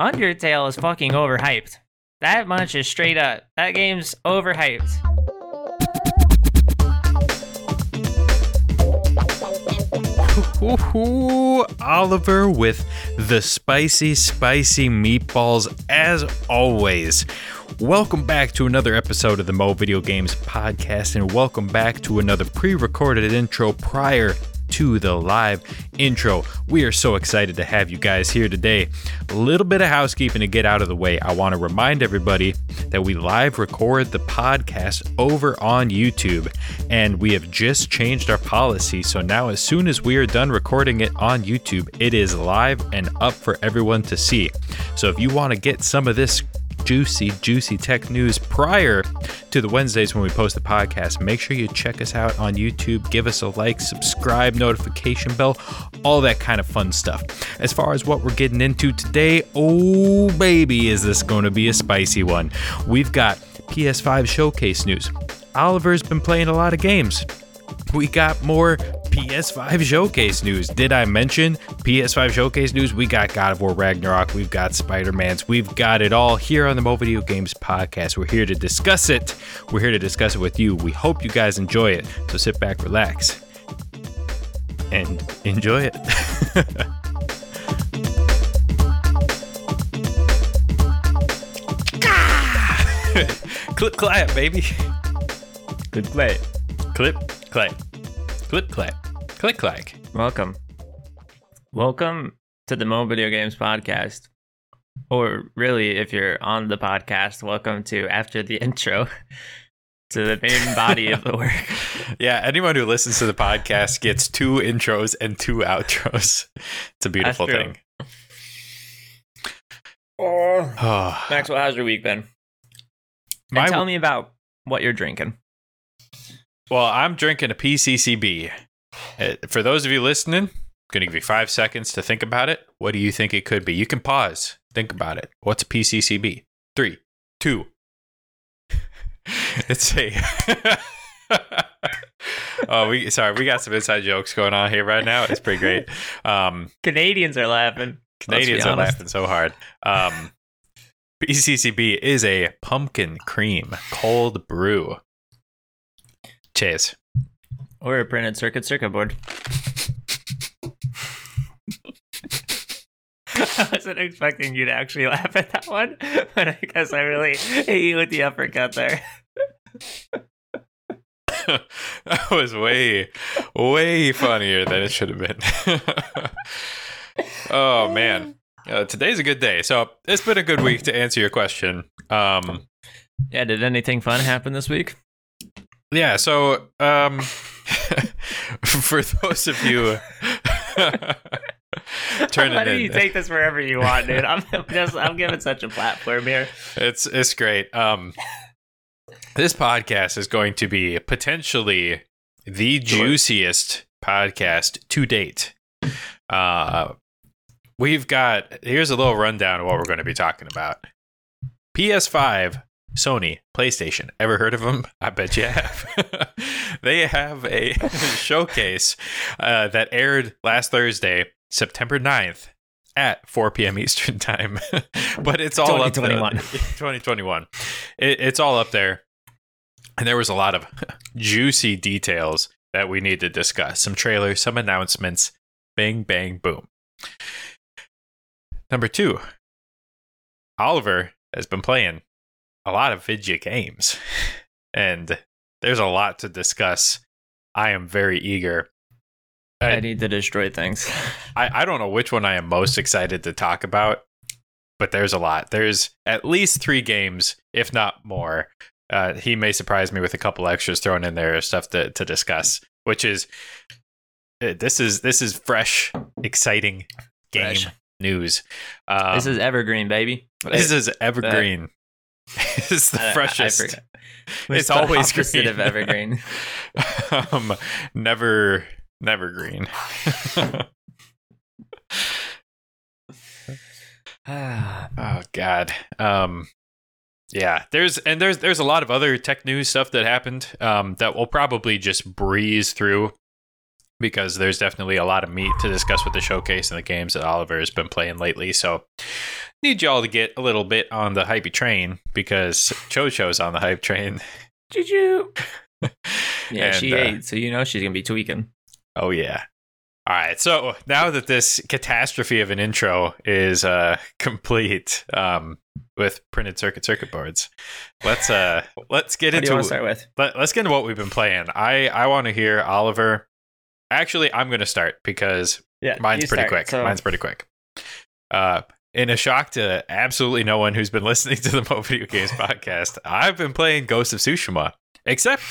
Undertale is fucking overhyped. That much is straight up. That game's overhyped. Ooh, Oliver with the spicy, spicy meatballs as always. Welcome back to another episode of the Mo Video Games Podcast, and welcome back to another pre-recorded intro prior to the live intro. We are so excited to have you guys here today. A little bit of housekeeping to get out of the way. I want to remind everybody that we live record the podcast over on YouTube, and we have just changed our policy. So now as soon as we are done recording it on YouTube, it is live and up for everyone to see. So if you want to get some of this juicy tech news prior to the Wednesdays when we post the podcast, make sure you check us out on YouTube, give us a like, subscribe, notification bell, all that kind of fun stuff. As far as what we're getting into today, oh baby, is this going to be a spicy one. We've got PS5 showcase news. Oliver's been playing a lot of games. We got more PS5 showcase news. Did I mention PS5 showcase news? We got God of War Ragnarok. We've got Spider-Man's. We've got it all here on the Mo Video Games Podcast. We're here to discuss it. We're here to discuss it with you. We hope you guys enjoy it. So sit back, relax, and enjoy it. Clip clap, baby. Clip clap. Clip clap. Click, clack. Click, clack. Welcome to the Mo Video Games Podcast. Or really, if you're on the podcast, welcome to after the intro to the main body of the work. Yeah, anyone who listens to the podcast gets 2 intros and 2 outros. It's a beautiful thing. Oh. Maxwell, how's your week been? And tell me about what you're drinking. Well, I'm drinking a PCCB. For those of you listening, I'm going to give you 5 seconds to think about it. What do you think it could be? You can pause. Think about it. What's a PCCB? 3, 2. It's a... we got some inside jokes going on here right now. It's pretty great. Canadians are laughing. Canadians are laughing so hard. PCCB is a pumpkin cream cold brew. Cheers. Or a printed circuit board. I wasn't expecting you to actually laugh at that one, but I guess I really hit you with the uppercut there. That was way funnier than it should have been. Oh, man. Today's a good day. So it's been a good week, to answer your question. Yeah, did anything fun happen this week? Yeah, so for those of you turning in, why do you take this wherever you want, dude? I'm giving such a platform here. It's great. This podcast is going to be potentially the juiciest podcast to date. Here's a little rundown of what we're going to be talking about. PS5. Sony, PlayStation, ever heard of them? I bet you have. They have a showcase that aired last Thursday, September 9th at 4 p.m. Eastern time. But it's all up there. 2021. It's all up there. And there was a lot of juicy details that we need to discuss. Some trailers, some announcements. Bang, bang, boom. Number 2, Oliver has been playing a lot of video games, and there's a lot to discuss. I am very eager. I need to destroy things. I don't know which one I am most excited to talk about, but there's a lot. There's at least 3 games, if not more. He may surprise me with a couple extras thrown in there, stuff to discuss, which is this is fresh, exciting game news. This is evergreen, baby. This is evergreen. It's the freshest. It's always green. Of evergreen. Never green. Oh God. Yeah. There's a lot of other tech news stuff that happened. That we'll probably just breeze through. because there's definitely a lot of meat to discuss with the showcase and the games that Oliver has been playing lately. So need y'all to get a little bit on the hype train because Chocho's on the hype train. Choo-choo. Yeah, and she ate, so you know she's going to be tweaking. Oh, yeah. All right, so now that this catastrophe of an intro is complete with printed circuit boards, let's get into. What do you want to start with? Let's get into what we've been playing. I want to hear Oliver. Actually, I'm going to start because mine's pretty quick. So. Mine's pretty quick. In a shock to absolutely no one who's been listening to the Mo Video Games podcast, I've been playing Ghost of Tsushima, except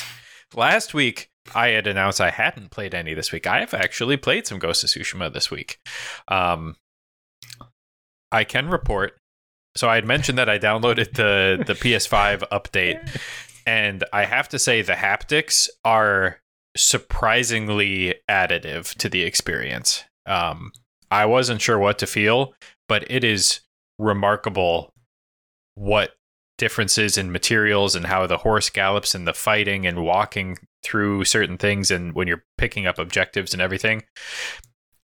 last week. I had announced I hadn't played any this week. I have actually played some Ghost of Tsushima this week. I can report. So I had mentioned that I downloaded the PS5 update, and I have to say the haptics are surprisingly additive to the experience. I wasn't sure what to feel, but it is remarkable what differences in materials and how the horse gallops and the fighting and walking through certain things and when you're picking up objectives and everything.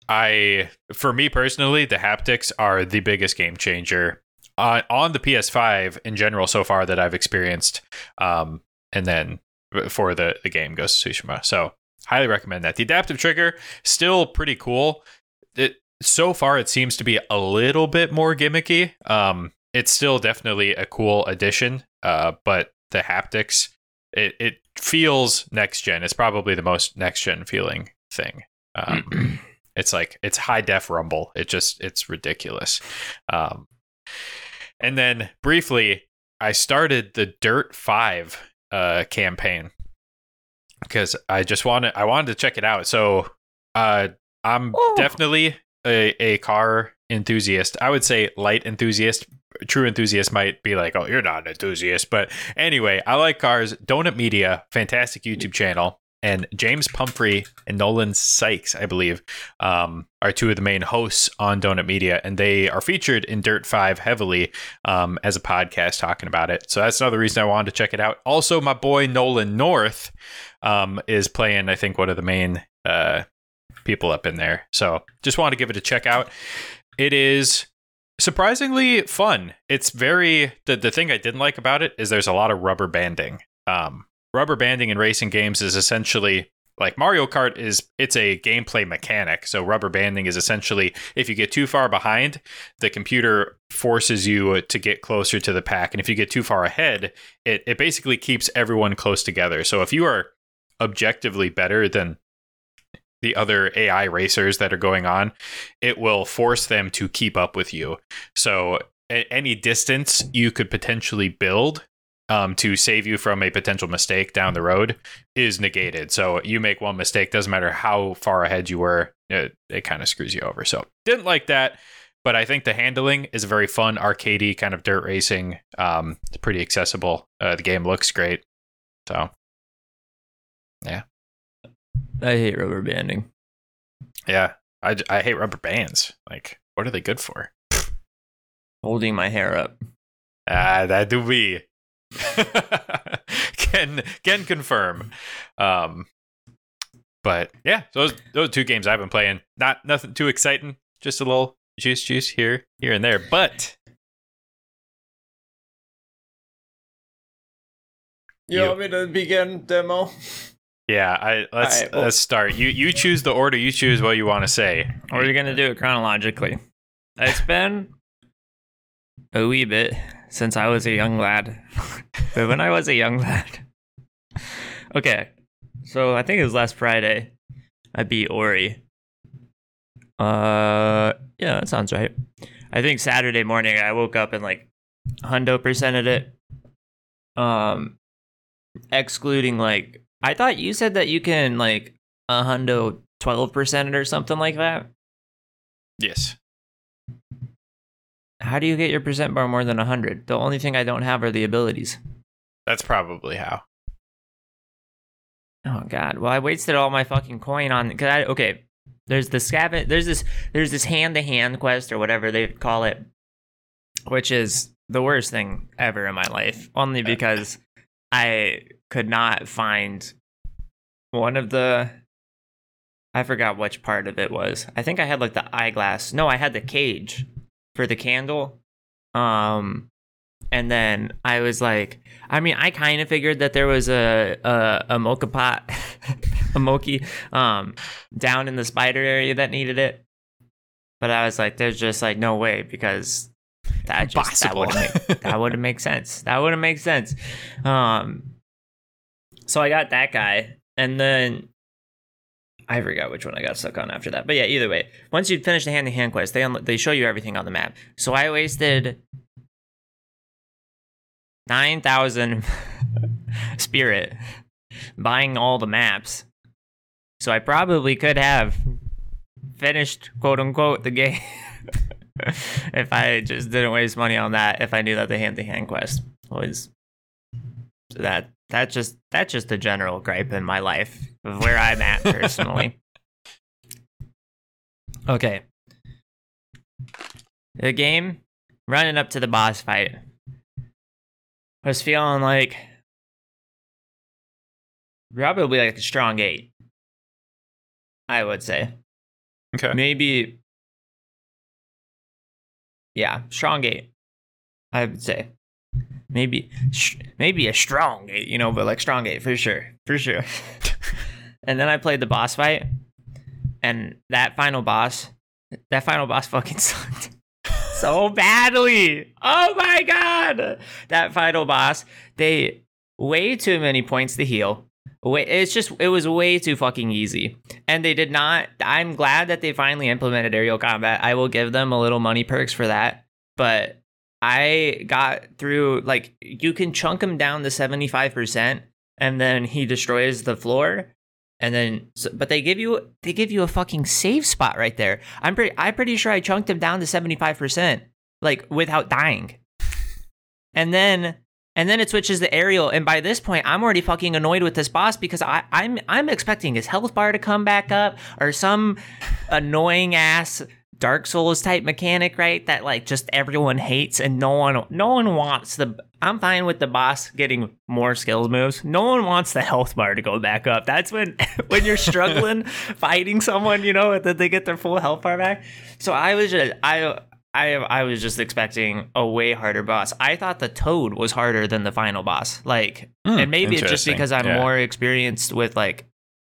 For me personally, the haptics are the biggest game changer on the PS5 in general so far that I've experienced. And then for the game Ghost of Tsushima. So highly recommend that. The adaptive trigger, still pretty cool. So far, it seems to be a little bit more gimmicky. It's still definitely a cool addition, but the haptics, it feels next gen. It's probably the most next gen feeling thing. It's like it's high def rumble. It's ridiculous. And then briefly, I started the Dirt 5 campaign because I wanted to check it out. So I'm definitely a car enthusiast. I would say light enthusiast. True enthusiast might be like, oh, you're not an enthusiast. But anyway, I like cars. Donut Media, fantastic YouTube channel. And James Pumphrey and Nolan Sykes, I believe, are two of the main hosts on Donut Media. And they are featured in Dirt 5 heavily as a podcast talking about it. So that's another reason I wanted to check it out. Also, my boy Nolan North is playing, I think, one of the main people up in there. So just wanted to give it a check out. It is surprisingly fun. It's very the thing I didn't like about it is there's a lot of rubber banding. Rubber banding in racing games is essentially like Mario Kart it's a gameplay mechanic. So rubber banding is essentially if you get too far behind, the computer forces you to get closer to the pack. And if you get too far ahead, it basically keeps everyone close together. So if you are objectively better than the other AI racers that are going on, it will force them to keep up with you. So at any distance you could potentially build to save you from a potential mistake down the road is negated. So you make one mistake, doesn't matter how far ahead you were, it kind of screws you over. So didn't like that, but I think the handling is a very fun, arcadey kind of dirt racing. It's pretty accessible. The game looks great. So, yeah. I hate rubber banding. Yeah, I hate rubber bands. Like, what are they good for? Holding my hair up. That do we. Can confirm. But yeah, those two games I've been playing. Nothing too exciting. Just a little juice here and there. But you want me to begin demo? Yeah, let's start. You choose the order. You choose what you want to say. Or you're gonna do it chronologically. It's been a wee bit since I was a young lad. But when I was a young lad, okay. So I think it was last Friday. I beat Ori. Yeah, that sounds right. I think Saturday morning I woke up and like 100%ed it. Excluding like. I thought you said that you can, like, 112% or something like that? Yes. How do you get your percent bar more than 100? The only thing I don't have are the abilities. That's probably how. Oh, God. Well, I wasted all my fucking coin on... Cause okay, there's the scavenger... There's this hand-to-hand quest or whatever they call it, which is the worst thing ever in my life, only because I could not find one of the I forgot which part of it was. I think I had like the eyeglass. No, I had the cage for the candle. And then I was like, I mean, I kind of figured that there was a mocha pot, a mochi, down in the spider area that needed it. But I was like, there's just like no way, because that wouldn't make sense. That wouldn't make sense. So I got that guy, and then I forgot which one I got stuck on after that. But yeah, either way, once you'd finish the hand-to-hand quest, they show you everything on the map. So I wasted 9,000 spirit buying all the maps. So I probably could have finished, quote-unquote, the game if I just didn't waste money on that, if I knew that the hand-to-hand quest was... So that's just the general gripe in my life of where I'm at personally. Okay. The game, running up to the boss fight, I was feeling like probably like a strong 8, I would say. Okay. Maybe. Yeah, strong 8, I would say. Maybe a strong 8, you know, but like strong 8 for sure. And then I played the boss fight, and that final boss fucking sucked so badly. Oh my god, that final boss, they way too many points to heal. It was way too fucking easy, and they did not. I'm glad that they finally implemented aerial combat. I will give them a little money perks for that, but I got through, like, you can chunk him down to 75%, and then he destroys the floor, and then, but they give you a fucking save spot right there. I'm pretty sure I chunked him down to 75%, like, without dying. And then it switches to aerial, and by this point, I'm already fucking annoyed with this boss, because I'm expecting his health bar to come back up, or some annoying ass Dark Souls type mechanic, right? That like just everyone hates and no one wants the. I'm fine with the boss getting more skills moves. No one wants the health bar to go back up. That's when you're struggling fighting someone, you know, that they get their full health bar back. So I was just expecting a way harder boss. I thought the Toad was harder than the final boss. Like, and maybe it's just because I'm more experienced with like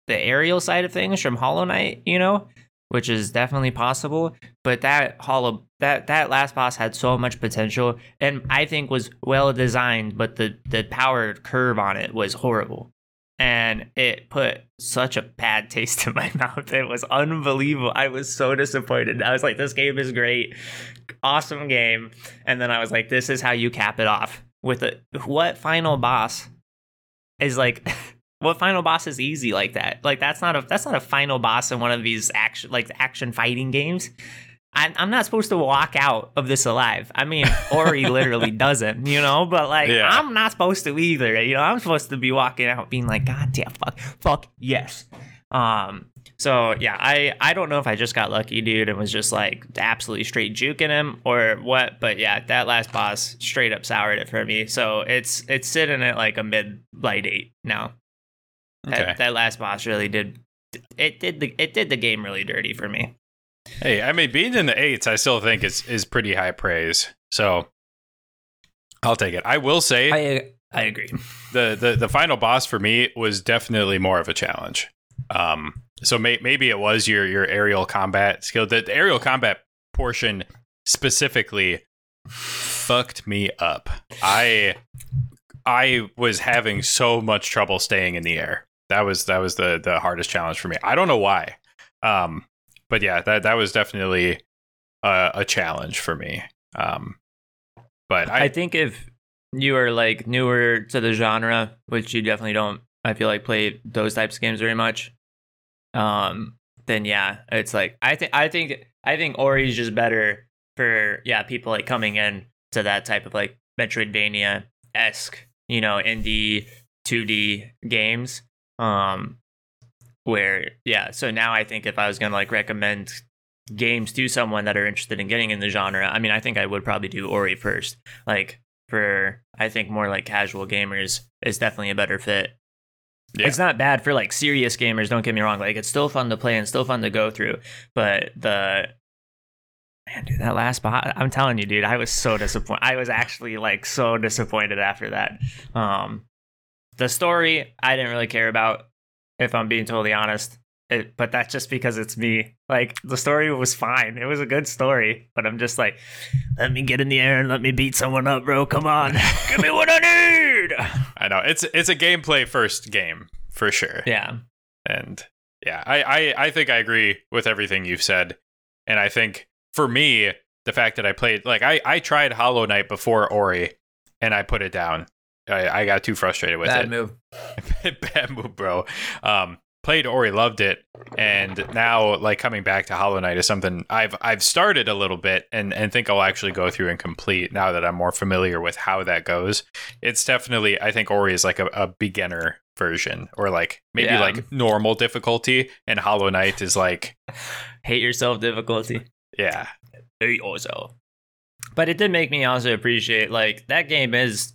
the aerial side of things from Hollow Knight, you know. Which is definitely possible, but that last boss had so much potential, and I think was well designed, but the power curve on it was horrible, and it put such a bad taste in my mouth. It was unbelievable. I was so disappointed. I was like, this game is great, awesome game, and then I was like, this is how you cap it off with what final boss is easy like that? Like, that's not a final boss in one of these action fighting games. I'm not supposed to walk out of this alive. I mean, Ori literally doesn't, you know, but like, yeah. I'm not supposed to either. You know, I'm supposed to be walking out being like, God damn, fuck yes. So yeah, I don't know if I just got lucky, dude, and was just like absolutely straight juking him or what, but yeah, that last boss straight up soured it for me. So it's sitting at like a mid-light 8 now. Okay. That last boss really did the game really dirty for me. Hey, I mean, being in the 8s, I still think is pretty high praise. So I'll take it. I will say I agree. The final boss for me was definitely more of a challenge. So maybe it was your aerial combat skill. The aerial combat portion specifically fucked me up. I was having so much trouble staying in the air. That was the hardest challenge for me. I don't know why. But yeah, that was definitely a challenge for me. But I think if you are like newer to the genre, which you definitely don't, I feel like, play those types of games very much. Then yeah, it's like I think Ori is just better for people like coming in to that type of like Metroidvania-esque, you know, indie 2D games. So now I think if I was going to like recommend games to someone that are interested in getting in the genre, I mean, I think I would probably do Ori first. Like, for, I think, more like casual gamers, it's definitely a better fit Yeah. It's not bad for like serious gamers, don't get me wrong. Like, it's still fun to play and still fun to go through. But the man, dude, that last boss, I'm telling you, dude, I was so disappointed. I was actually like so disappointed after that. The story I didn't really care about, if I'm being totally honest. But that's just because it's me. Like, the story was fine. It was a good story, but I'm just like, let me get in the air and let me beat someone up, bro. Come on. Give me what I need. I know. It's a gameplay first game for sure. Yeah. And yeah, I think I agree with everything you've said. And I think for me, the fact that I played, like, I tried Hollow Knight before Ori and I put it down. I got too frustrated with it. Bad move. Bad move, bro. Played Ori, loved it, and now like coming back to Hollow Knight is something I've started a little bit and think I'll actually go through and complete now that I'm more familiar with how that goes. It's definitely, I think Ori is like a beginner version, or like maybe like normal difficulty, and Hollow Knight is like hate yourself difficulty. Yeah. Also. But it did make me also appreciate, like, that game is,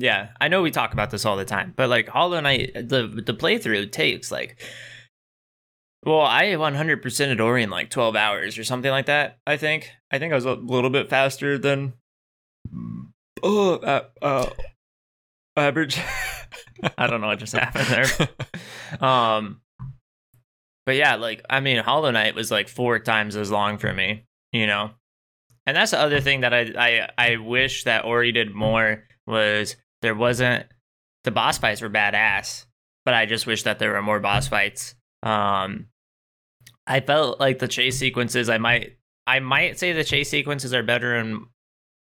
yeah, I know we talk about this all the time, but like Hollow Knight, the playthrough takes like, well, I 100%ed Ori in like 12 hours or something like that. I think I was a little bit faster than average. I don't know what just happened there. But yeah, like, I mean, Hollow Knight was like 4 times as long for me, you know, and that's the other thing that I wish that Ori did more. Was there wasn't, the boss fights were badass, but I just wish that there were more boss fights. I felt like the chase sequences, I might say the chase sequences are better in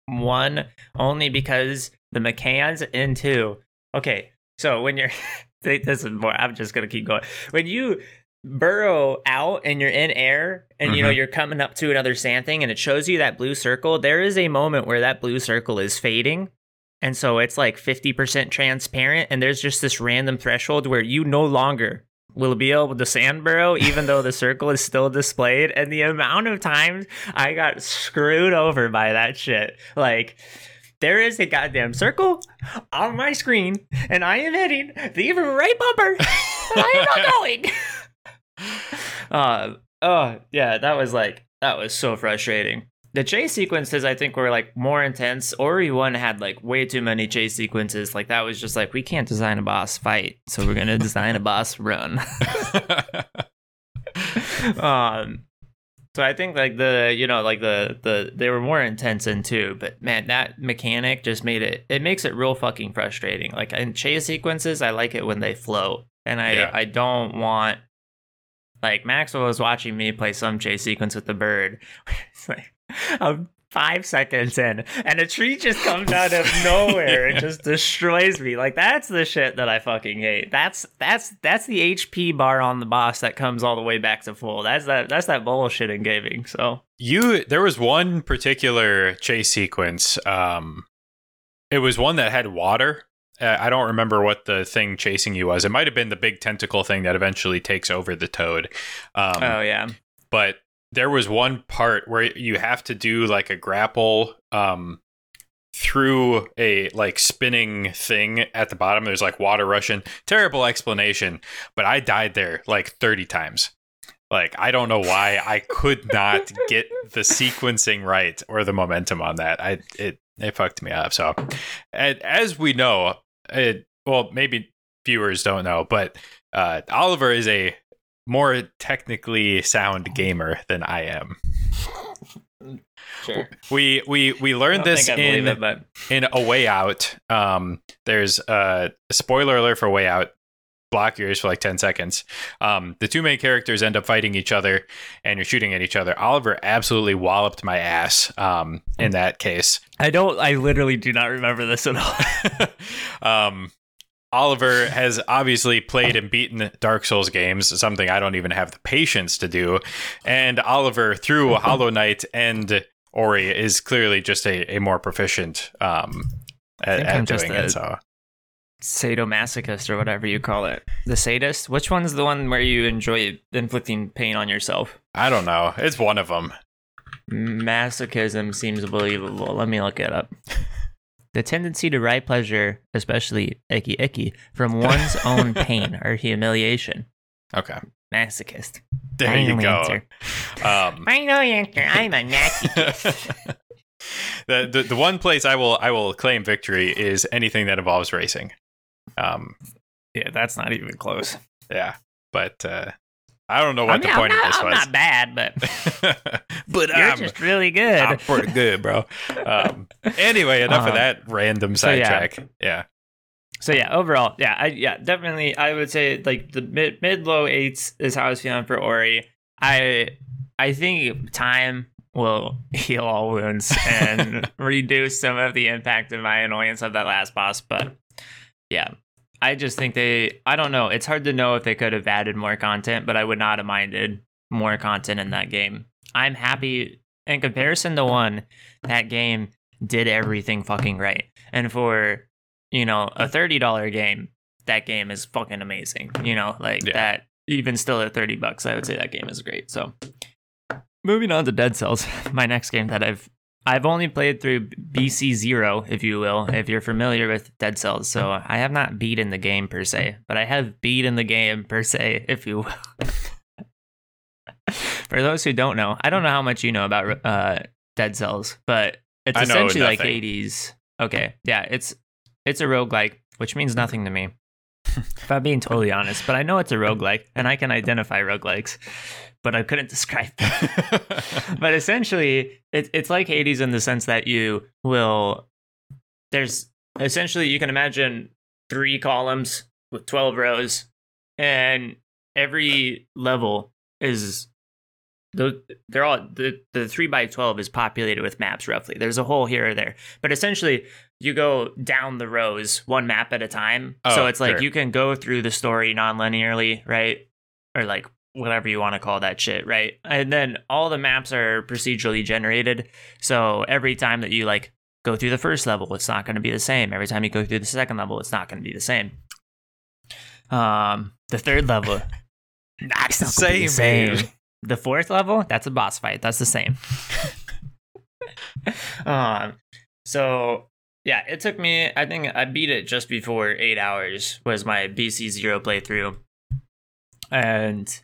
1 only because the McCanns in 2. Okay, so when you're this is more, I'm just gonna keep going. When you burrow out and you're in air and you know you're coming up to another sand thing and it shows you that blue circle, there is a moment where that blue circle is fading. And so it's like 50% transparent, and there's just this random threshold where you no longer will be able to sand burrow, even though the circle is still displayed. And the amount of times I got screwed over by that shit. Like, there is a goddamn circle on my screen, and I am hitting the right bumper, and I am not going. That was so frustrating. The chase sequences, I think, were, like, more intense. Ori 1 had, like, way too many chase sequences. Like, that was just, like, we can't design a boss fight, so we're going to design a boss run. So I think, like, they were more intense in 2. But, man, that mechanic just made it, it makes it real fucking frustrating. Like, in chase sequences, I like it when they flow. And I don't want, like, Maxwell was watching me play some chase sequence with the bird. It's like, I'm 5 seconds in and a tree just comes out of nowhere and just destroys me. Like, that's the shit that I fucking hate. That's the HP bar on the boss that comes all the way back to full. That's that bullshit in gaming. So there was one particular chase sequence. It was one that had water. I don't remember what the thing chasing you was. It might have been the big tentacle thing that eventually takes over the toad. Oh yeah. But there was one part where you have to do like a grapple through a like spinning thing at the bottom. There's like water rushing. Terrible explanation, but I died there like 30 times. Like, I don't know why I could not get the sequencing right or the momentum on that. It fucked me up. So, as we know, well, maybe viewers don't know, but Oliver is a more technically sound gamer than I am. Sure. We learned this in A Way Out. There's a spoiler alert for A Way Out. Block your ears for like 10 seconds. The 2 main characters end up fighting each other, and you're shooting at each other. Oliver absolutely walloped my ass. In that case, I literally do not remember this at all. Oliver has obviously played and beaten Dark Souls games, something I don't even have the patience to do. And Oliver, through Hollow Knight and Ori, is clearly just a more proficient at doing it. So. Sadomasochist or whatever you call it. The sadist? Which one's the one where you enjoy inflicting pain on yourself? I don't know. It's one of them. Masochism seems believable. Let me look it up. The tendency to write pleasure, especially icky, from one's own pain or humiliation. Okay. Masochist. There you go. Final answer. I'm a masochist. The one place I will claim victory is anything that involves racing. Yeah, that's not even close. Yeah, but I don't know what the point of this was. I'm not bad, but but you're just really good. I'm pretty good, bro. Anyway, enough of that random sidetrack. So yeah. So yeah, overall, definitely, I would say like the mid-low 8s is how I was feeling for Ori. I think time will heal all wounds and reduce some of the impact of my annoyance of that last boss. But yeah, I just think I don't know. It's hard to know if they could have added more content, but I would not have minded more content in that game. I'm happy in comparison to one, that game did everything fucking right. And for, you know, a $30 game, that game is fucking amazing. You know, like that, even still at $30, I would say that game is great. So moving on to Dead Cells, my next game that I've only played through BC0, if you will, if you're familiar with Dead Cells. So I have not beaten the game per se, but I have beaten the game per se, if you will. For those who don't know, I don't know how much you know about Dead Cells, but it's essentially like Hades. Okay, yeah, it's a roguelike, which means nothing to me, if I'm being totally honest. But I know it's a roguelike, and I can identify roguelikes, but I couldn't describe them. But essentially, it's like Hades in the sense that there's essentially, you can imagine 3 columns with 12 rows, and every level is, they're all, the 3x12 is populated with maps roughly. There's a hole here or there, but essentially you go down the rows one map at a time. So it's like, you can go through the story non-linearly, right? Or like whatever you want to call that shit, right? And then all the maps are procedurally generated. So every time that you like go through the first level, it's not going to be the same. Every time you go through the second level, it's not going to be the same. The third level, not the same. The fourth level, that's a boss fight. That's the same. So yeah, it took me, I think I beat it just before 8 hours was my BC0 playthrough. And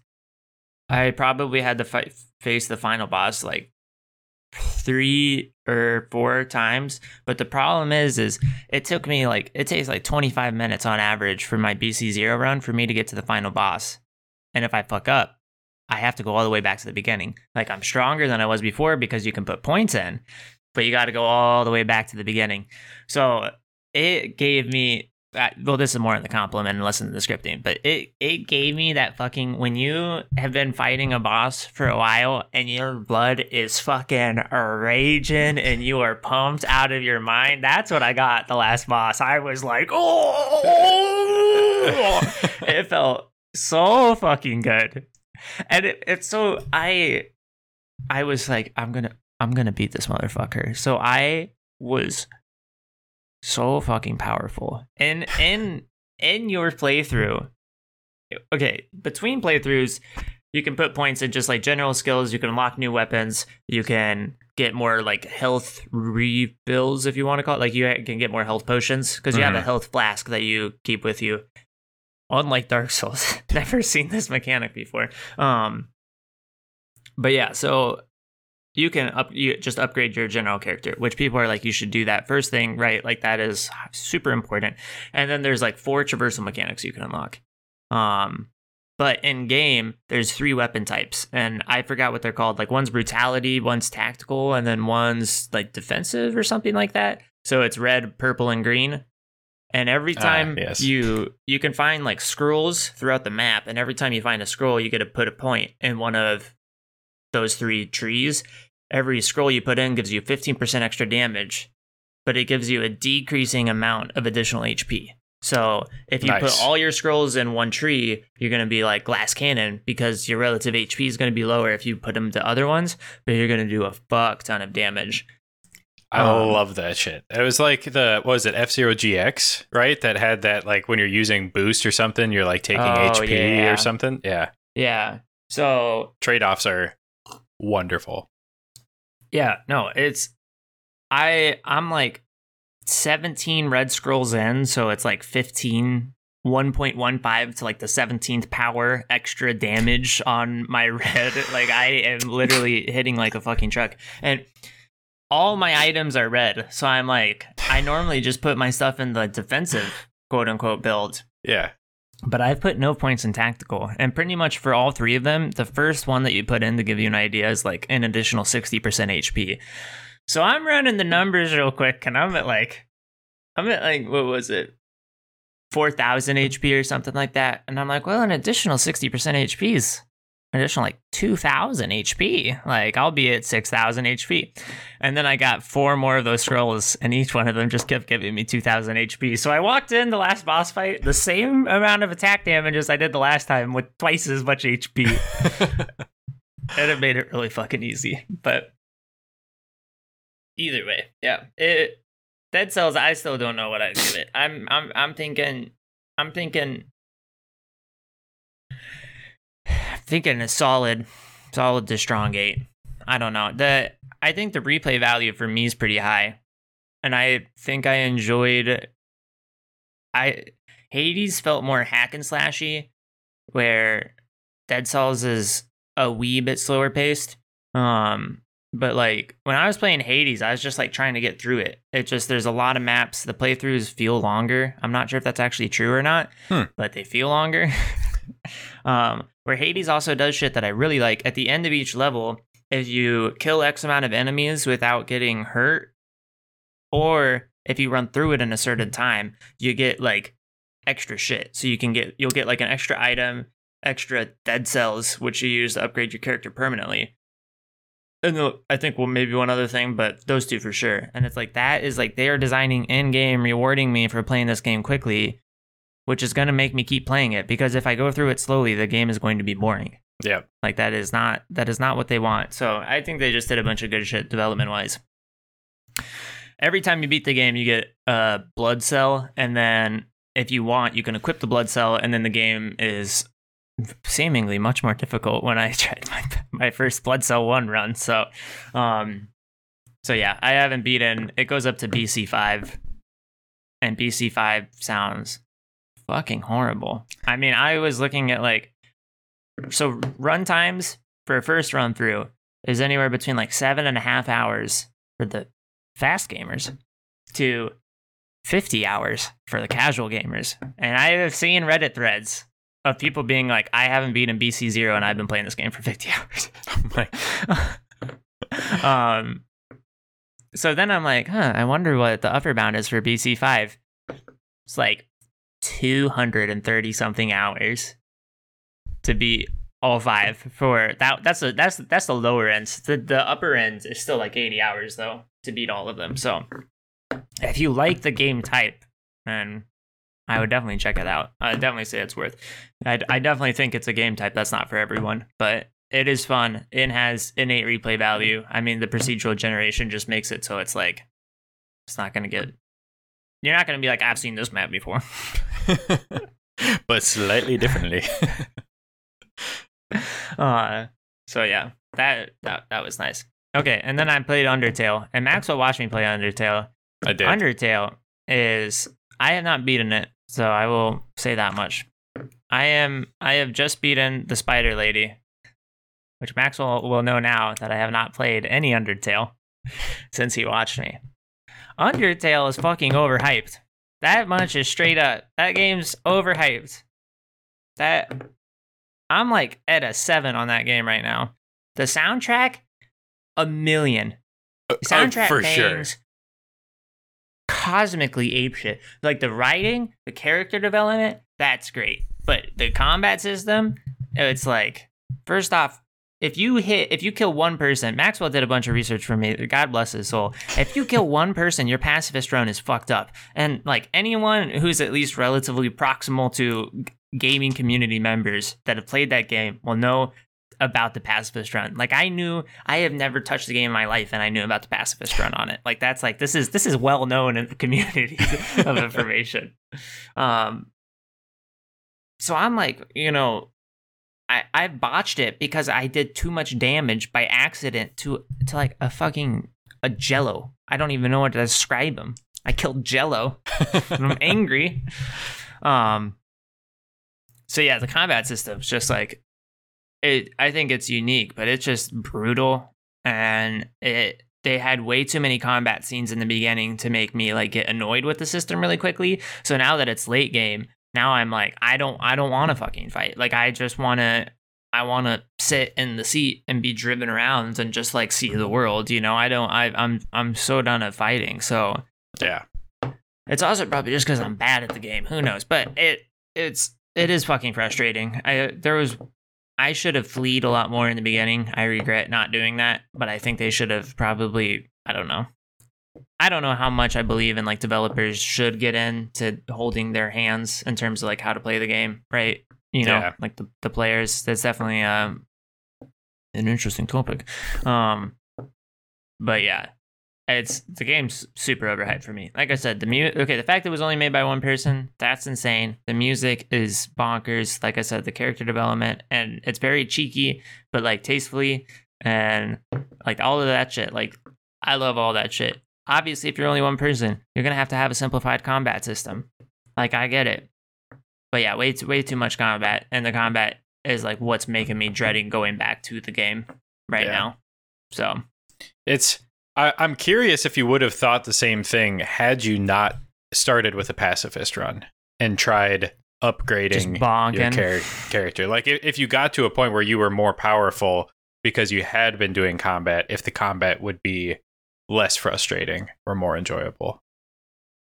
I probably had to face the final boss like 3 or 4 times. But the problem is it took me like, it takes like 25 minutes on average for my BC0 run for me to get to the final boss. And if I fuck up, I have to go all the way back to the beginning. Like, I'm stronger than I was before because you can put points in, but you got to go all the way back to the beginning. So it gave me that, well, this is more in the compliment and less in the scripting, but it gave me that fucking, when you have been fighting a boss for a while and your blood is fucking raging and you are pumped out of your mind. That's what I got the last boss. I was like, oh, it felt so fucking good. And it's so I was like, I'm gonna beat this motherfucker. So I was so fucking powerful. And in your playthrough, okay, between playthroughs, you can put points in just like general skills. You can unlock new weapons. You can get more like health refills, if you want to call it. Like, you can get more health potions because you have a health flask that you keep with you. Unlike Dark Souls, never seen this mechanic before. But yeah, so you can just upgrade your general character, which people are like, you should do that first thing, right? Like, that is super important. And then there's like 4 traversal mechanics you can unlock. But in game, there's 3 weapon types, and I forgot what they're called. Like, one's brutality, one's tactical, and then one's like defensive or something like that. So it's red, purple, and green. And every time you can find like scrolls throughout the map, and every time you find a scroll, you get to put a point in one of those 3 trees. Every scroll you put in gives you 15% extra damage, but it gives you a decreasing amount of additional HP. So if you put all your scrolls in one tree, you're going to be like glass cannon because your relative HP is going to be lower if you put them to other ones, but you're going to do a fuck ton of damage. I love that shit. It was like F-Zero GX, right? That had that, like, when you're using boost or something, you're like taking HP or something. Yeah. Yeah. So trade-offs are wonderful. Yeah. No, I'm like, 17 Red Scrolls in, so it's like 15, 1.15 to like the 17th power extra damage on my red. Like, I am literally hitting like a fucking truck. And all my items are red, so I'm like, I normally just put my stuff in the defensive, quote-unquote, build. Yeah. But I've put no points in tactical, and pretty much for all three of them, the first one that you put in to give you an idea is like an additional 60% HP. So I'm running the numbers real quick, and I'm at like, what was it? 4,000 HP or something like that. And I'm like, well, an additional 60% HP is an additional like 2,000 HP. Like, I'll be at 6,000 HP. And then I got four more of those scrolls, and each one of them just kept giving me 2,000 HP. So I walked in the last boss fight, the same amount of attack damage as I did the last time with twice as much HP. And it made it really fucking easy. But either way, yeah. Dead Cells, I still don't know what I give it. I'm thinking a solid to strong 8. I don't know. I think the replay value for me is pretty high. And I think I enjoyed Hades felt more hack and slashy, where Dead Cells is a wee bit slower paced. But like when I was playing Hades, I was just like trying to get through it. It just, there's a lot of maps. The playthroughs feel longer. I'm not sure if that's actually true or not, but they feel longer. Where Hades also does shit that I really like. At the end of each level, if you kill X amount of enemies without getting hurt, or if you run through it in a certain time, you get like extra shit. So you'll get like an extra item, extra dead cells, which you use to upgrade your character permanently. And I think, well, maybe one other thing, but those two for sure. And it's like, that is like, they are designing in-game, rewarding me for playing this game quickly, which is going to make me keep playing it, because if I go through it slowly, the game is going to be boring. Yeah. Like, that is not what they want. So I think they just did a bunch of good shit development-wise. Every time you beat the game, you get a blood cell, and then if you want, you can equip the blood cell, and then the game is seemingly much more difficult when I tried my first Blood Cell 1 run. So, so yeah, I haven't beaten. It goes up to BC5, and BC5 sounds fucking horrible. I mean, I was looking at like, so run times for a first run through is anywhere between like 7.5 hours for the fast gamers to 50 hours for the casual gamers. And I have seen Reddit threads of people being like, I haven't beaten BC0 and I've been playing this game for 50 hours. So then I'm like, I wonder what the upper bound is for BC5. It's like 230 something hours to beat all five for that. That's the lower end. The upper end is still like 80 hours though to beat all of them. So if you like the game type, then I would definitely check it out. I definitely say it's worth. I definitely think it's a game type that's not for everyone, but it is fun. It has innate replay value. I mean, the procedural generation just makes it so it's like, it's not going to get, you're not going to be like, I've seen this map before. But slightly differently. So yeah, that was nice. Okay, and then I played Undertale, and Maxwell watched me play Undertale. I did. Undertale is, I have not beaten it, so I will say that much. I have just beaten the Spider Lady, which Maxwell will know now that I have not played any Undertale since he watched me. Undertale is fucking overhyped. That much is straight up. That game's overhyped. That I'm like at a 7 on that game right now. The soundtrack, 1,000,000. Soundtrack for things. Sure. Cosmically apeshit. Like the writing, the character development, that's great. But the combat system, it's like, first off, if you kill one person, Maxwell did a bunch of research for me, God bless his soul. If you kill one person, your pacifist drone is fucked up. And like anyone who's at least relatively proximal to gaming community members that have played that game will know about the pacifist run. Like I have never touched the game in my life, and I knew about the pacifist run on it. Like that's like this is well known in the community of information. So I'm like, you know, I botched it because I did too much damage by accident to like a jello. I don't even know what to describe him. I killed Jello. And I'm angry. So yeah, the combat system's just like it. I think it's unique, but it's just brutal, and it. They had way too many combat scenes in the beginning to make me like get annoyed with the system really quickly. So now that it's late game, now I'm like, I don't want to fucking fight. Like I want to sit in the seat and be driven around and just like see the world. You know, I'm so done at fighting. So yeah, it's also probably just because I'm bad at the game. Who knows? But it is fucking frustrating. I should have fleed a lot more in the beginning. I regret not doing that, but I think they should have probably, I don't know. I don't know how much I believe in like developers should get into holding their hands in terms of like how to play the game, right? You know, like the players. That's definitely an interesting topic. But yeah, the game's super overhyped for me. Like I said, the fact that it was only made by one person, that's insane. The music is bonkers. Like I said, the character development, and it's very cheeky, but like tastefully, and like all of that shit. Like I love all that shit. Obviously, if you're only one person, you're gonna have to have a simplified combat system. Like I get it, but yeah, way too much combat, and the combat is like what's making me dreading going back to the game right now. So it's. I'm curious if you would have thought the same thing had you not started with a pacifist run and tried upgrading your character. Like, if you got to a point where you were more powerful because you had been doing combat, if the combat would be less frustrating or more enjoyable.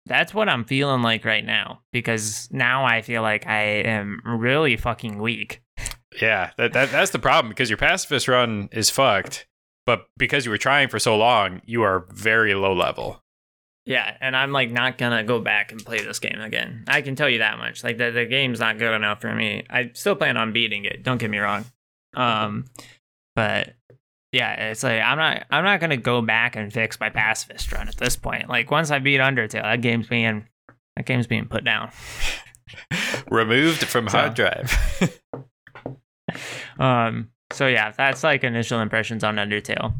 That's what I'm feeling like right now, because now I feel like I am really fucking weak. Yeah, that's the problem, because your pacifist run is fucked. But because you were trying for so long, you are very low level. Yeah, and I'm like not gonna go back and play this game again. I can tell you that much. Like the game's not good enough for me. I still plan on beating it. Don't get me wrong. But yeah, it's like I'm not gonna go back and fix my pacifist run at this point. Like once I beat Undertale, that game's being put down. Removed from hard drive. So yeah, that's like initial impressions on Undertale.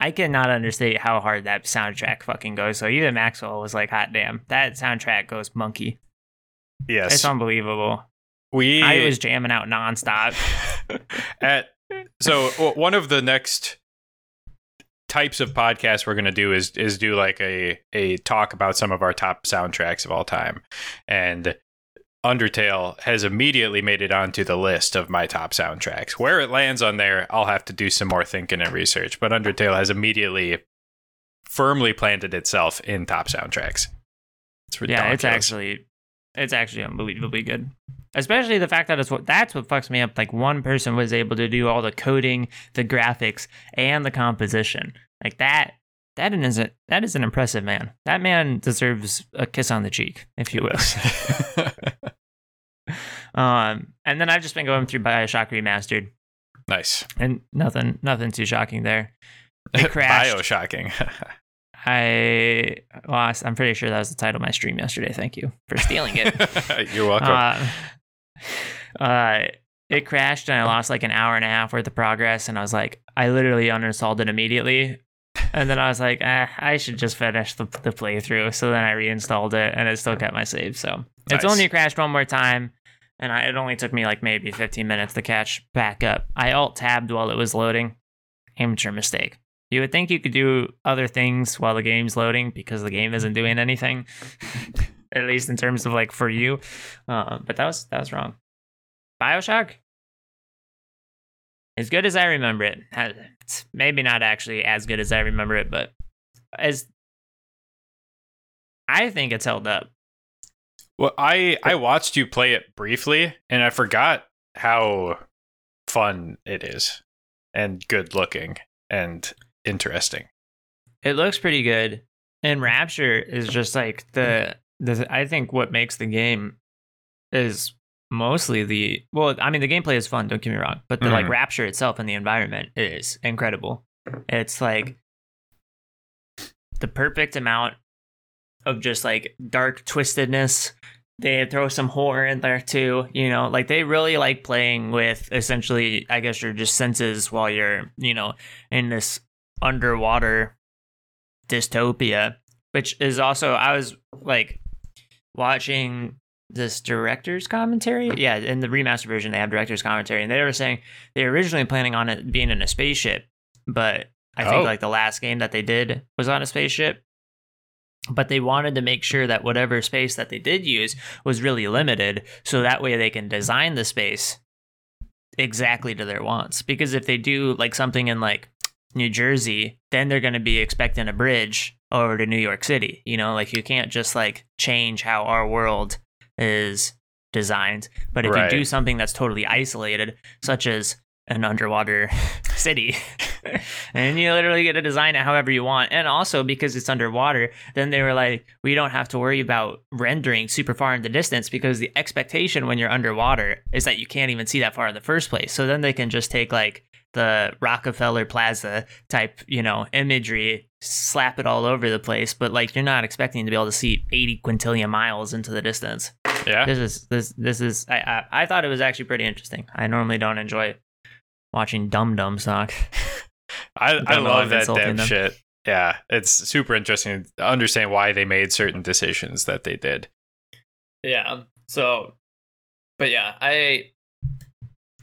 I cannot understate how hard that soundtrack fucking goes. So even Maxwell was like, hot damn, that soundtrack goes monkey. Yes. It's unbelievable. I was jamming out nonstop. So one of the next types of podcasts we're going to do is do like a talk about some of our top soundtracks of all time. And Undertale has immediately made it onto the list of my top soundtracks. Where it lands on there, I'll have to do some more thinking and research, but Undertale has immediately firmly planted itself in top soundtracks. It's ridiculous. Yeah, it's actually unbelievably good. Especially the fact that that's what fucks me up. Like one person was able to do all the coding, the graphics, and the composition. Like that is an impressive man. That man deserves a kiss on the cheek, if you will. And then I've just been going through BioShock Remastered. Nice. And nothing too shocking there. It crashed. BioShocking. I lost. I'm pretty sure that was the title of my stream yesterday. Thank you for stealing it. You're welcome. It crashed and I lost like an hour and a half worth of progress. And I was like, I literally uninstalled it immediately. And then I was like, I should just finish the playthrough. So then I reinstalled it and it still kept my save. So it's only crashed one more time. And it only took me like maybe 15 minutes to catch back up. I alt-tabbed while it was loading. Amateur mistake. You would think you could do other things while the game's loading because the game isn't doing anything. At least in terms of like for you. But that was wrong. BioShock? As good as I remember it. It's maybe not actually as good as I remember it, but as I think it's held up. Well, I watched you play it briefly, and I forgot how fun it is, and good looking, and interesting. It looks pretty good, and Rapture is just like the. I think what makes the game is mostly the gameplay is fun. Don't get me wrong, but the like Rapture itself and the environment is incredible. It's like the perfect amount of just like dark twistedness. They throw some horror in there too, you know, like they really like playing with essentially, I guess, your just senses while you're, you know, in this underwater dystopia which is also, I was like watching this director's commentary. Yeah, in the remastered version, they have director's commentary, and they were saying they were originally planning on it being in a spaceship, but I think like the last game that they did was on a spaceship. But they wanted to make sure that whatever space that they did use was really limited, so that way they can design the space exactly to their wants. Because if they do like something in like New Jersey, then they're going to be expecting a bridge over to New York City. You know, like you can't just like change how our world is designed. But if right. you do something that's totally isolated, such as an underwater city, and you literally get to design it however you want. And also because it's underwater, then they were like, we don't have to worry about rendering super far in the distance, because the expectation when you're underwater is that you can't even see that far in the first place. So then they can just take like the Rockefeller Plaza type, you know, imagery, slap it all over the place, but like you're not expecting to be able to see 80 quintillion miles into the distance. Yeah, this is. I thought it was actually pretty interesting. I normally don't enjoy watching dumb talk. I love that damn shit. Yeah, it's super interesting to understand why they made certain decisions that they did. Yeah. So, but yeah, I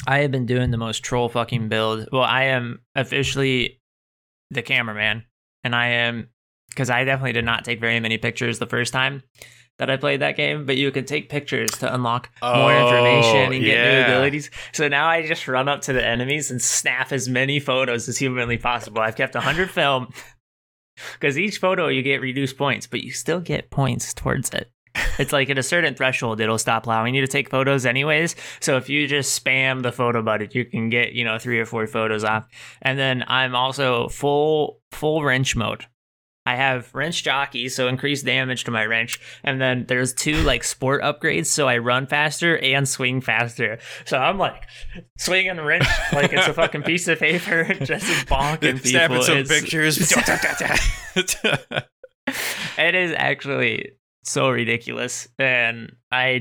have been doing the most troll fucking build. Well, I am officially the cameraman, and I am, because I definitely did not take very many pictures the first time that I played that game, but you can take pictures to unlock more information and get new abilities. So now I just run up to the enemies and snap as many photos as humanly possible. I've kept 100 film, because each photo you get reduced points, but you still get points towards it. It's like at a certain threshold, it'll stop allowing you to take photos anyways. So if you just spam the photo button, you can get, you know, 3 or 4 photos off. And then I'm also full wrench mode. I have wrench jockey, so increased damage to my wrench. And then there's 2 like sport upgrades, so I run faster and swing faster. So I'm like swinging the wrench like it's a fucking piece of paper, just bonking people. Snapping some pictures. It is actually so ridiculous, and I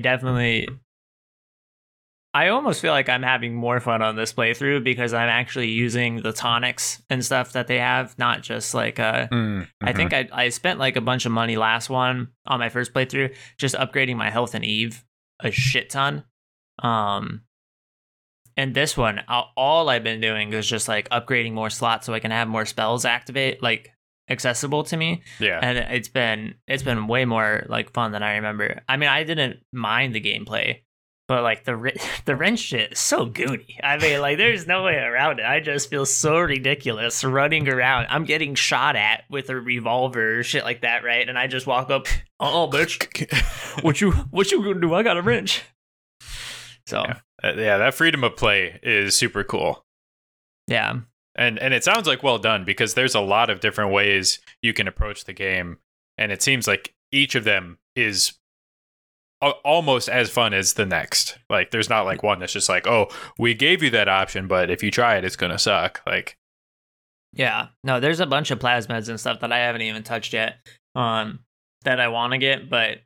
almost feel like I'm having more fun on this playthrough, because I'm actually using the tonics and stuff that they have, not just like I think I spent like a bunch of money last one on my first playthrough just upgrading my health and Eve a shit ton, and this one all I've been doing is just like upgrading more slots so I can have more spells activate, like accessible to me. Yeah, and it's been way more like fun than I remember. I mean, I didn't mind the gameplay, but like the wrench shit is so goody. I mean, like there's no way around it. I just feel so ridiculous running around. I'm getting shot at with a revolver or shit like that, right? And I just walk up, oh bitch, what you gonna do? I got a wrench. So yeah, that freedom of play is super cool. Yeah. And it sounds like well done, because there's a lot of different ways you can approach the game, and it seems like each of them is almost as fun as the next. Like there's not like one that's just like, oh, we gave you that option, but if you try it, it's gonna suck. Like, yeah, no, there's a bunch of plasmids and stuff that I haven't even touched yet, that I want to get, but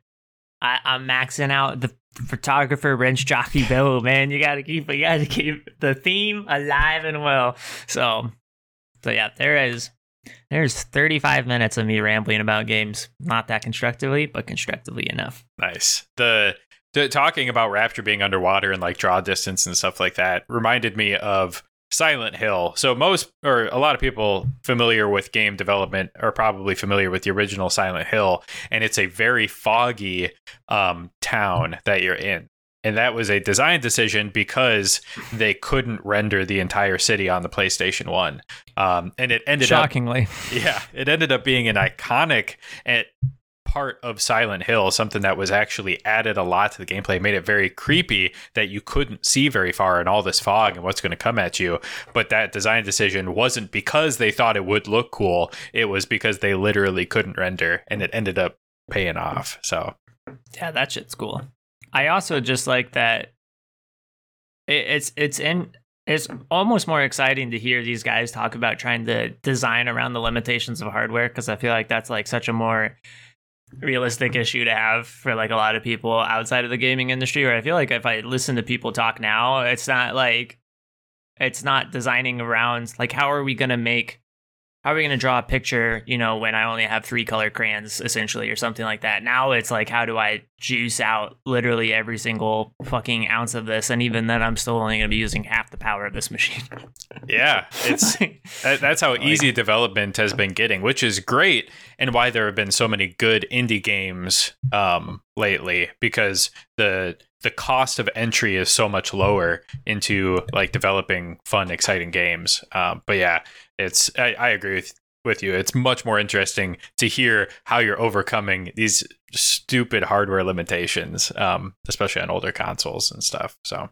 I'm maxing out the photographer wrench jockey bill, man. You gotta keep the theme alive and well. So yeah, there's 35 minutes of me rambling about games, not that constructively, but constructively enough. Nice. The talking about Rapture being underwater and like draw distance and stuff like that reminded me of Silent Hill. So a lot of people familiar with game development are probably familiar with the original Silent Hill, and it's a very foggy town that you're in. And that was a design decision because they couldn't render the entire city on the PlayStation 1. And it ended shockingly. It ended up being an iconic part of Silent Hill, something that was actually added a lot to the gameplay, made it very creepy that you couldn't see very far in all this fog and what's going to come at you. But that design decision wasn't because they thought it would look cool. It was because they literally couldn't render, and it ended up paying off. So yeah, that shit's cool. I also just like that it's almost more exciting to hear these guys talk about trying to design around the limitations of hardware, because I feel like that's like such a more realistic issue to have for like a lot of people outside of the gaming industry, where I feel like if I listen to people talk now, it's not designing around like, how are we going to make how are we going to draw a picture, you know, when I only have 3 color crayons essentially or something like that. Now it's like, how do I juice out literally every single fucking ounce of this? And even then I'm still only going to be using half the power of this machine. Yeah, it's that's how easy development has been getting, which is great, and why there have been so many good indie games lately, because the cost of entry is so much lower into like developing fun, exciting games. But yeah, it's I agree with you. It's much more interesting to hear how you're overcoming these stupid hardware limitations, especially on older consoles and stuff. So,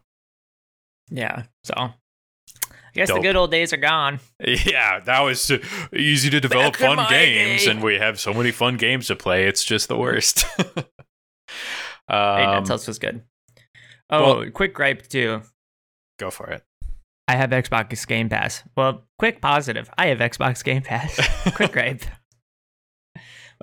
yeah. So I guess the good old days are gone. Yeah, that was so easy to develop fun games, and we have so many fun games to play. It's just the worst. Hey, Dead Cells was good. Oh, well, quick gripe too. Go for it. I have Xbox Game Pass. Well, quick positive. I have Xbox Game Pass. Quick gripe.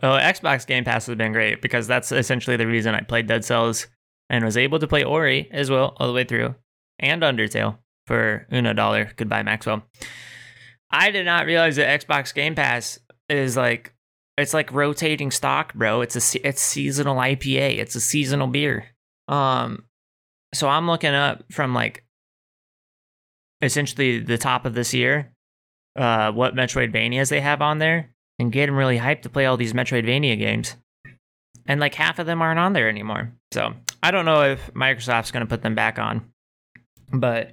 Well, Xbox Game Pass has been great because that's essentially the reason I played Dead Cells and was able to play Ori as well all the way through, and Undertale for $1. Goodbye, Maxwell. I did not realize that Xbox Game Pass is like, it's like rotating stock, bro. It's seasonal IPA. It's a seasonal beer. So I'm looking up from like essentially the top of this year, what Metroidvanias they have on there, and getting really hyped to play all these Metroidvania games. And like half of them aren't on there anymore. So I don't know if Microsoft's going to put them back on, but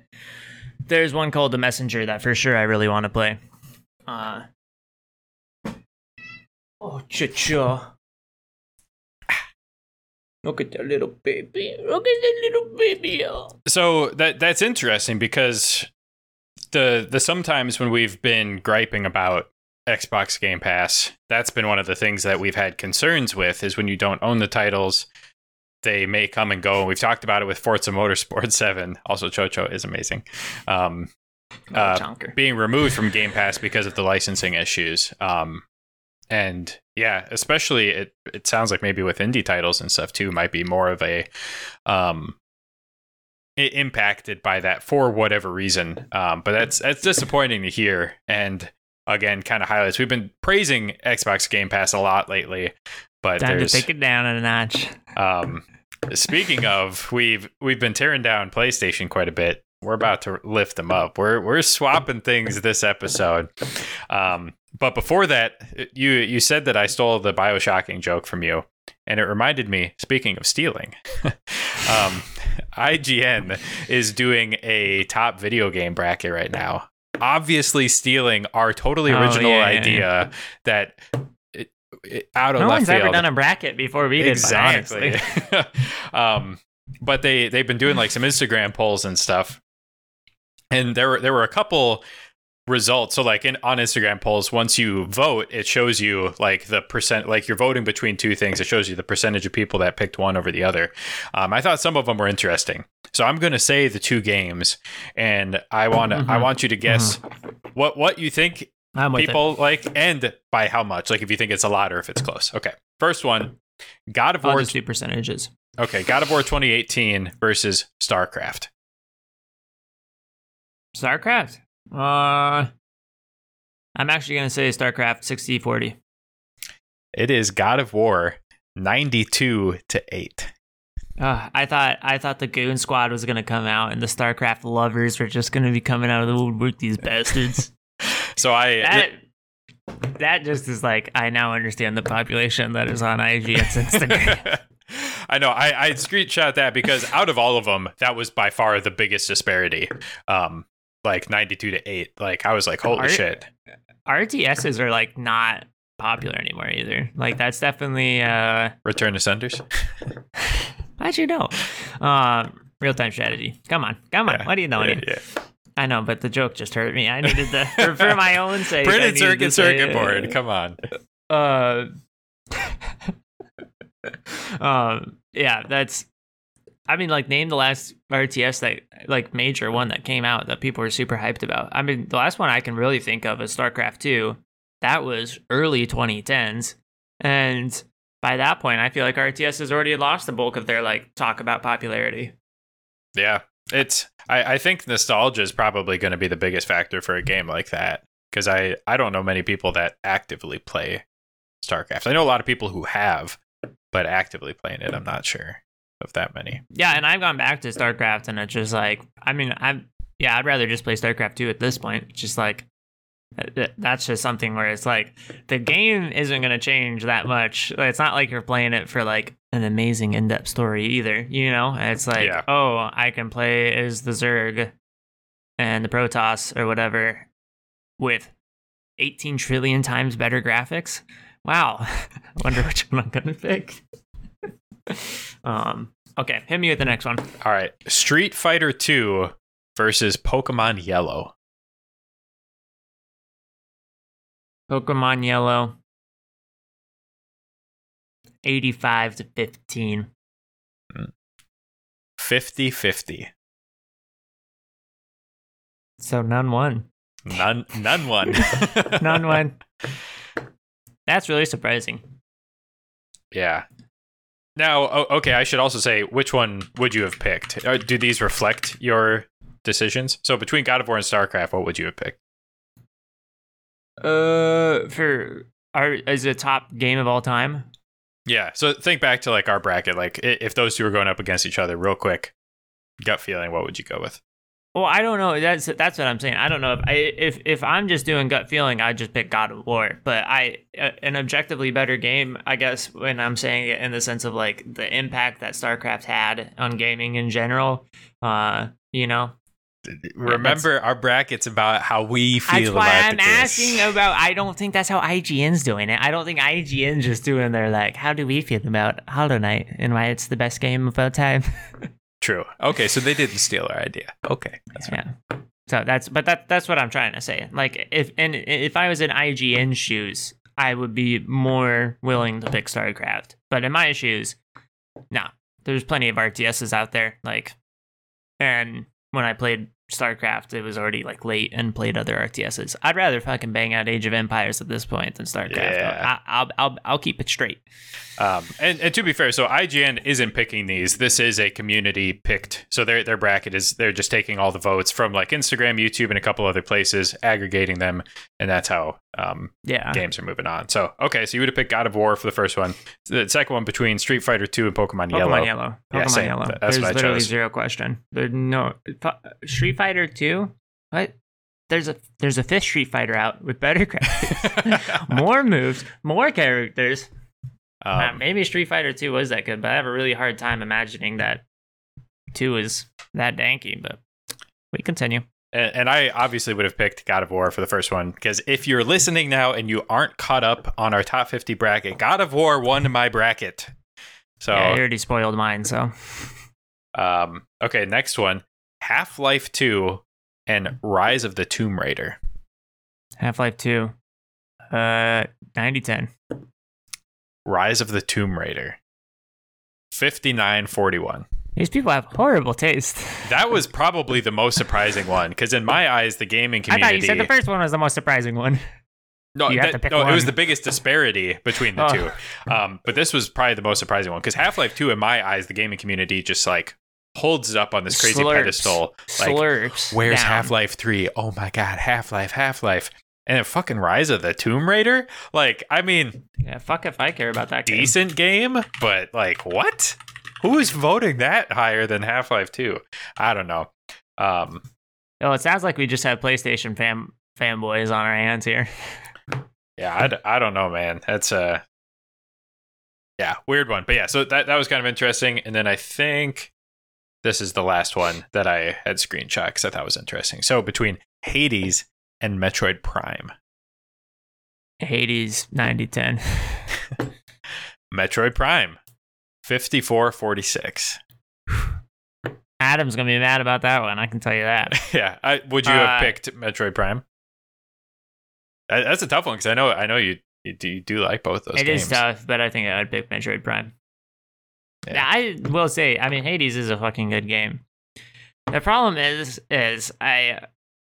there's one called The Messenger that for sure I really want to play. Oh, cha-cha. Look at that little baby. Look at that little baby. So that's interesting because the sometimes when we've been griping about Xbox Game Pass, that's been one of the things that we've had concerns with, is when you don't own the titles, they may come and go. And we've talked about it with Forza Motorsport 7. Also, Cho-Cho is amazing. Being removed from Game Pass because of the licensing issues. And yeah, especially it sounds like maybe with indie titles and stuff too, might be more of a impacted by that for whatever reason. But that's disappointing to hear. And again, kind of highlights, we've been praising Xbox Game Pass a lot lately, but time to take it down a notch. Speaking of, we've been tearing down PlayStation quite a bit. We're about to lift them up. We're swapping things this episode. But before that, you said that I stole the BioShocking joke from you, and it reminded me, speaking of stealing, IGN is doing a top video game bracket right now. Obviously stealing our totally original idea that out of left field. No one's ever done a bracket before we did. Exactly. But they've been doing like some Instagram polls and stuff, and there were a couple results. So like on Instagram polls, once you vote, it shows you like the percent, like you're voting between two things. It shows you the percentage of people that picked one over the other. I thought some of them were interesting, so I'm going to say the two games, and I want you to guess what you think people like, and by how much, like if you think it's a lot or if it's close. Okay, first one, God of War. Just do percentages. Okay, God of War 2018 versus StarCraft. StarCraft. I'm actually going to say StarCraft 60-40. It is God of War 92-8. I thought the Goon Squad was going to come out, and the StarCraft lovers were just going to be coming out of the woodwork, these bastards. So that just is like, I now understand the population that is on IGN's Instagram. I know. I screenshot that because out of all of them, that was by far the biggest disparity. Like 92-8. Like I was like, holy shit. RTSs are like not popular anymore either. Like that's definitely Return to Senders. How'd you know? Real time strategy. Come on. Yeah. What do you know? Yeah. I know, but the joke just hurt me. I needed to for my own sake. Printed circuit board. Come on. Yeah, that's. I mean, like, name the last RTS that, like, major one that came out that people were super hyped about. I mean, the last one I can really think of is StarCraft 2. That was early 2010s, and by that point, I feel like RTS has already lost the bulk of their like talk about popularity. Yeah, I think nostalgia is probably going to be the biggest factor for a game like that. because I don't know many people that actively play StarCraft. I know a lot of people who have, but actively playing it, I'm not sure of that many. Yeah, and I've gone back to StarCraft, and it's just like, I mean, I'd rather just play StarCraft 2 at this point. It's just like, that's just something where it's like, the game isn't going to change that much. It's not like you're playing it for like an amazing in-depth story either, you know? It's like, yeah. Oh, I can play as the Zerg and the Protoss or whatever with 18 trillion times better graphics. Wow. I wonder which one I'm going to pick. Okay, hit me with the next one. All right. Street Fighter 2 versus Pokemon Yellow. Pokemon Yellow. 85-15. 50-50. So none won. None won. None won. That's really surprising. Yeah. Now, okay, I should also say, which one would you have picked? Do these reflect your decisions? So between God of War and StarCraft, what would you have picked? Is it top game of all time? Yeah, so think back to like our bracket. Like, if those two were going up against each other real quick, gut feeling, what would you go with? Well, I don't know. That's what I'm saying. I don't know if I'm just doing gut feeling, I just pick God of War. But an objectively better game, I guess, when I'm saying it in the sense of like the impact that StarCraft had on gaming in general. You know, remember our bracket's about how we feel about this. That's why I'm asking about. I don't think that's how IGN's doing it. I don't think IGN's just doing their like, how do we feel about Hollow Knight and why it's the best game of all time. True. Okay, so they didn't steal our idea. Okay, that's fine. Yeah. So that's what I'm trying to say. Like, if I was in IGN shoes, I would be more willing to pick StarCraft. But in my shoes, no. There's plenty of RTSs out there. Like, and when I played StarCraft, it was already like late and played other RTSs. I'd rather fucking bang out Age of Empires at this point than StarCraft. Yeah. I'll keep it straight. And to be fair, so IGN isn't picking these. This is a community picked. So their bracket is, they're just taking all the votes from like Instagram, YouTube, and a couple other places, aggregating them, and that's how games are moving on. So okay, so you would have picked God of War for the first one. The second one between Street Fighter 2 and Pokemon Yellow. Yeah, Pokemon Yellow. That's what I chose. There's literally zero question. There's no Street Fighter 2. What? There's a fifth Street Fighter out with better graphics, more moves, more characters. Maybe Street Fighter 2 was that good, but I have a really hard time imagining that 2 is that danky, but we continue. And I obviously would have picked God of War for the first one, because if you're listening now and you aren't caught up on our top 50 bracket, God of War won my bracket. So yeah, I already spoiled mine, so. Okay, next one. Half-Life 2 and Rise of the Tomb Raider. Half-Life 2. 90-10. Rise of the Tomb Raider. 59-41. These people have horrible taste. That was probably the most surprising one, because in my eyes, the gaming community... I thought you said the first one was the most surprising one. No, it was the biggest disparity between the two. But this was probably the most surprising one, because Half-Life 2, in my eyes, the gaming community just like holds it up on this crazy pedestal. Like, where's Half-Life 3? Oh my god, Half-Life. And then fucking Rise of the Tomb Raider? Like, I mean... Yeah, fuck if I care about that game. Decent game, but like, what? Who is voting that higher than Half-Life 2? I don't know. It sounds like we just have PlayStation fanboys on our hands here. Yeah, I don't know, man. That's a... Yeah, weird one. But yeah, so that was kind of interesting. And then I think this is the last one that I had screenshot because I thought it was interesting. So between Hades and Metroid Prime. Hades, 90-10. Metroid Prime, 54-46. Adam's going to be mad about that one, I can tell you that. Yeah. Would you have picked Metroid Prime? That's a tough one, because I know you do like both those games. It is tough, but I think I would pick Metroid Prime. Yeah. Now, I will say, I mean, Hades is a fucking good game. The problem is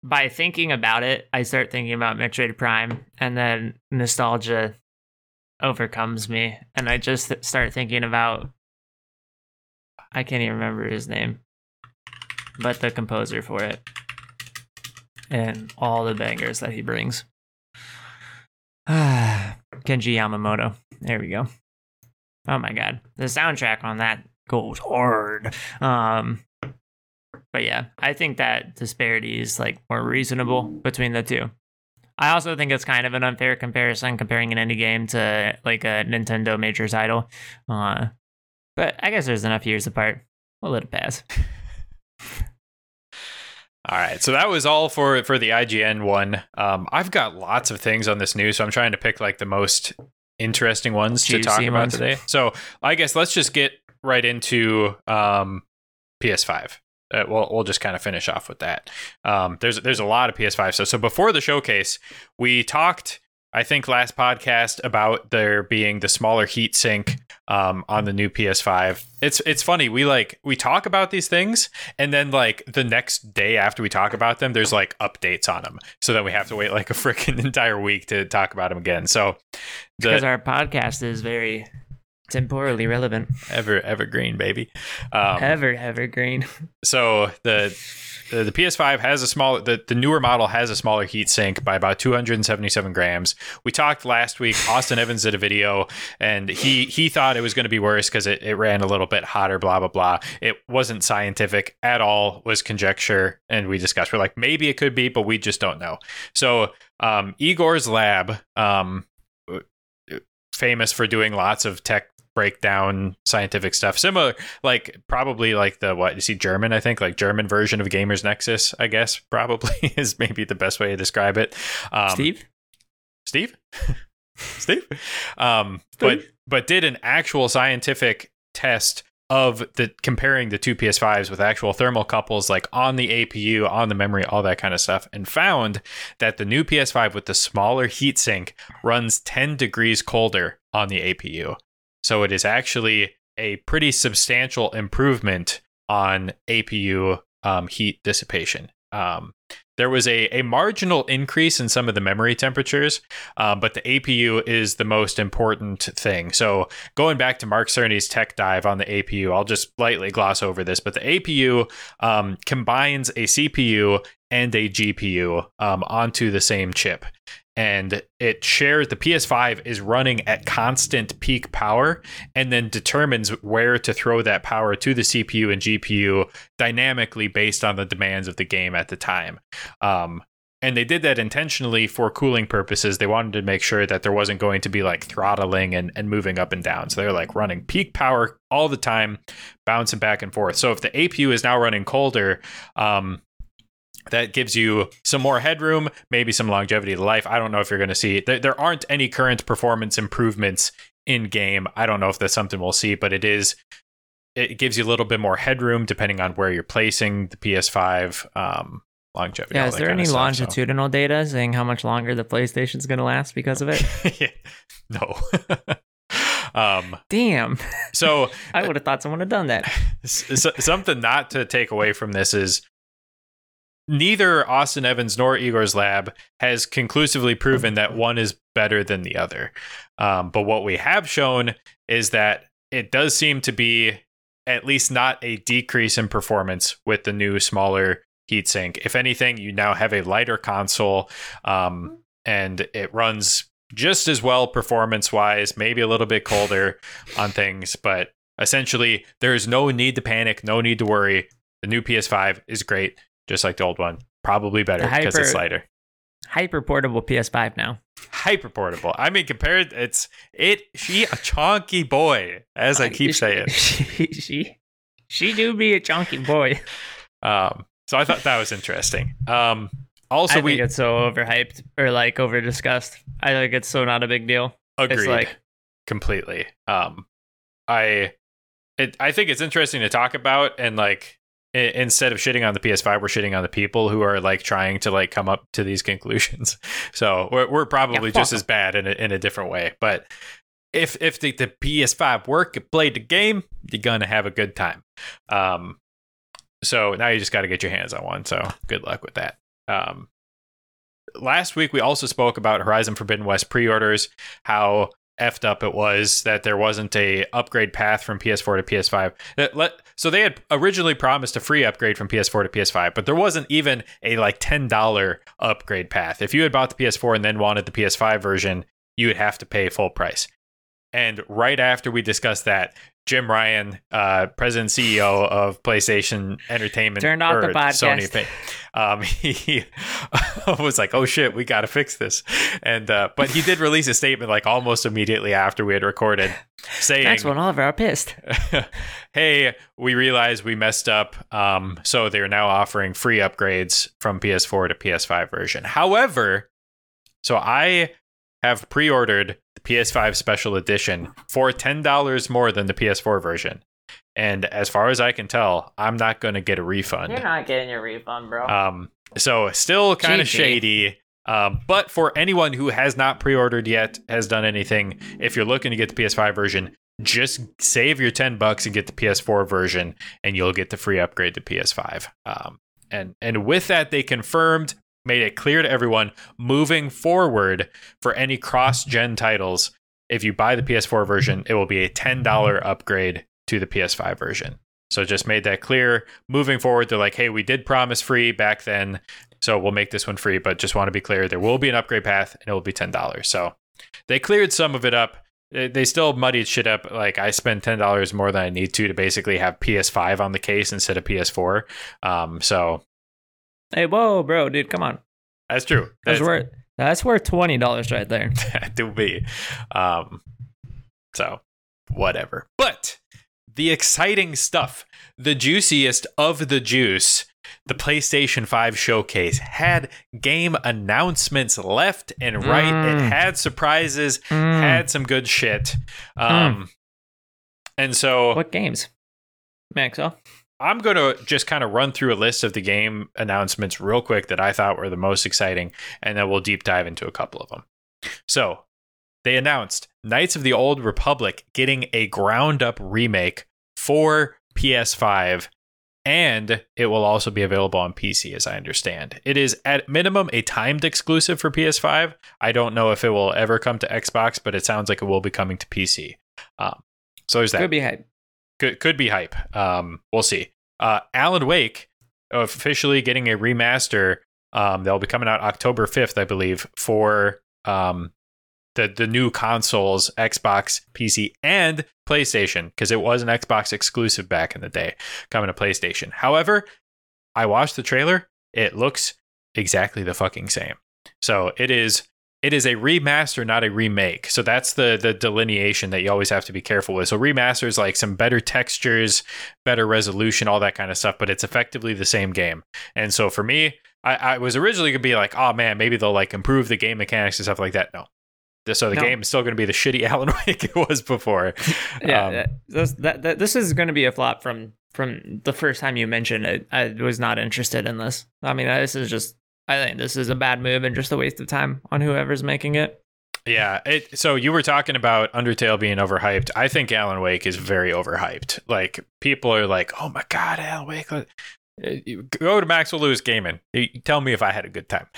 by thinking about it, I start thinking about Metroid Prime, and then nostalgia overcomes me, and I just start thinking about... I can't even remember his name, but the composer for it, and all the bangers that he brings. Kenji Yamamoto. There we go. Oh my God. The soundtrack on that goes hard. But yeah, I think that disparity is like more reasonable between the two. I also think it's kind of an unfair comparison comparing an indie game to like a Nintendo major title. But I guess there's enough years apart. We'll let it pass. All right, so that was all for the IGN one. I've got lots of things on this news, so I'm trying to pick like the most interesting ones to talk about today. So I guess let's just get right into PS5. We'll just kind of finish off with that. There's a lot of PS5 stuff. So before the showcase, we talked, I think, last podcast about there being the smaller heatsink on the new PS5. It's funny. We talk about these things, and then like the next day after we talk about them, there's like updates on them. So then we have to wait like a freaking entire week to talk about them again. So because our podcast is very temporally relevant, evergreen, baby, evergreen. So the PS5 has a smaller, the newer model has a smaller heatsink by about 277 grams. We talked last week. Austin Evans did a video, and he thought it was going to be worse because it ran a little bit hotter. Blah blah blah. It wasn't scientific at all. Was conjecture, and we discussed. We're like, maybe it could be, but we just don't know. So Igor's lab, famous for doing lots of tech breakdown scientific stuff, similar like probably like the German version of Gamers Nexus, I guess, probably is maybe the best way to describe it. Steve? but did an actual scientific test of the comparing the two PS5s with actual thermocouples, like on the APU, on the memory, all that kind of stuff, and found that the new PS5 with the smaller heatsink runs 10 degrees colder on the APU. So it is actually a pretty substantial improvement on APU heat dissipation. There was a marginal increase in some of the memory temperatures, but the APU is the most important thing. So going back to Mark Cerny's tech dive on the APU, I'll just lightly gloss over this, but the APU combines a CPU and a GPU onto the same chip. And it shares, the PS5 is running at constant peak power and then determines where to throw that power to the CPU and GPU dynamically based on the demands of the game at the time. And they did that intentionally for cooling purposes. They wanted to make sure that there wasn't going to be like throttling and moving up and down. So they're like running peak power all the time, bouncing back and forth. So if the APU is now running colder, that gives you some more headroom, maybe some longevity to life. I don't know if you're going to see it. There aren't any current performance improvements in game. I don't know if that's something we'll see, but it gives you a little bit more headroom depending on where you're placing the PS5 longevity. Yeah, is there any longitudinal data saying how much longer the PlayStation's going to last because of it? Yeah. No. Damn. So I would have thought someone had done that. Something not to take away from this is neither Austin Evans nor Igor's lab has conclusively proven that one is better than the other. But what we have shown is that it does seem to be at least not a decrease in performance with the new smaller heatsink. If anything, you now have a lighter console, and it runs just as well performance wise, maybe a little bit colder on things. But essentially, there is no need to panic, no need to worry. The new PS5 is great. Just like the old one, probably better because it's lighter. Hyper portable PS5 now. Hyper portable. I mean, compared, she a chunky boy, as I keep saying. She do be a chunky boy. So I thought that was interesting. Also, I think it's so overhyped or like over discussed. I think it's so not a big deal. Agreed. It's like completely. I think it's interesting to talk about, and like, instead of shitting on the PS5, we're shitting on the people who are like trying to like come up to these conclusions. So we're probably just as bad in a different way. But if the PS5 worked and played the game, you're gonna have a good time. So now you just got to get your hands on one. So good luck with that. Last week we also spoke about Horizon Forbidden West pre-orders, how effed up it was that there wasn't a upgrade path from PS4 to PS5. So they had originally promised a free upgrade from PS4 to PS5, but there wasn't even a like $10 upgrade path. If you had bought the PS4 and then wanted the PS5 version, you would have to pay full price. And right after we discussed that, Jim Ryan, president and CEO of PlayStation Entertainment, turned off the podcast. Sony, he was like, "Oh shit, we got to fix this." And but he did release a statement like almost immediately after we had recorded, saying, "That's when all of our pissed. Hey, we realized we messed up. So they're now offering free upgrades from PS4 to PS5 version. However, so I have pre-ordered." PS5 special edition for $10 more than the PS4 version. And as far as I can tell, I'm not going to get a refund. You're not getting your refund, bro. So still kind of shady. But for anyone who has not pre-ordered yet, has done anything, if you're looking to get the PS5 version, just save your $10 and get the PS4 version and you'll get the free upgrade to PS5. And with that, they confirmed, made it clear to everyone moving forward for any cross-gen titles, if you buy the PS4 version, it will be a $10 upgrade to the PS5 version. So just made that clear. Moving forward, they're like, hey, we did promise free back then, so we'll make this one free, but just want to be clear, there will be an upgrade path and it will be $10. So they cleared some of it up. They still muddied shit up. Like, I spend $10 more than I need to basically have PS5 on the case instead of PS4. So... Hey, whoa, bro, dude, come on. That's true. That's worth $20 right there. That do be. So, whatever. But the exciting stuff, the juiciest of the juice, the PlayStation 5 showcase had game announcements left and right. It had surprises, had some good shit. And so... What games, Maxwell? I'm going to just kind of run through a list of the game announcements real quick that I thought were the most exciting, and then we'll deep dive into a couple of them. So, they announced Knights of the Old Republic getting a ground-up remake for PS5, and it will also be available on PC, as I understand. It is, at minimum, a timed exclusive for PS5. I don't know if it will ever come to Xbox, but it sounds like it will be coming to PC. So there's that. Could be hype. Could be hype. We'll see. Alan Wake officially getting a remaster. They'll be coming out October 5th, I believe, for the new consoles, Xbox, PC, and PlayStation, because it was an Xbox exclusive back in the day, coming to PlayStation. However, I watched the trailer. It looks exactly the fucking same. So it is a remaster, not a remake. So that's the delineation that you always have to be careful with. So remasters, like some better textures, better resolution, all that kind of stuff, but it's effectively the same game. And so for me, I was originally going to be like, oh man, maybe they'll like improve the game mechanics and stuff like that. No. So the game is still going to be the shitty Alan Wake it was before. This is going to be a flop from the first time you mentioned it. I was not interested in this. I mean, this is just... I think this is a bad move and just a waste of time on whoever's making it. Yeah. So you were talking about Undertale being overhyped. I think Alan Wake is very overhyped. Like, people are like, oh my God, Alan Wake. Go to Maxwell Lewis Gaming. Tell me if I had a good time.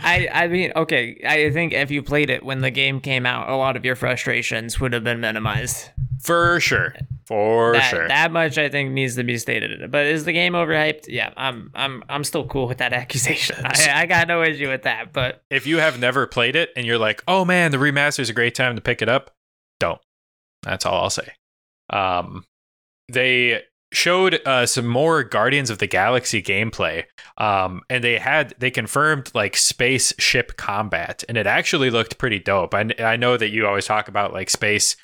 I mean, okay. I think if you played it when the game came out, a lot of your frustrations would have been minimized. For sure. That much I think needs to be stated. But is the game overhyped? Yeah, I'm still cool with that accusation. I got no issue with that. But if you have never played it and you're like, oh man, the remaster is a great time to pick it up, don't. That's all I'll say. They showed some more Guardians of the Galaxy gameplay, and they confirmed like spaceship combat, and it actually looked pretty dope. I know that you always talk about like space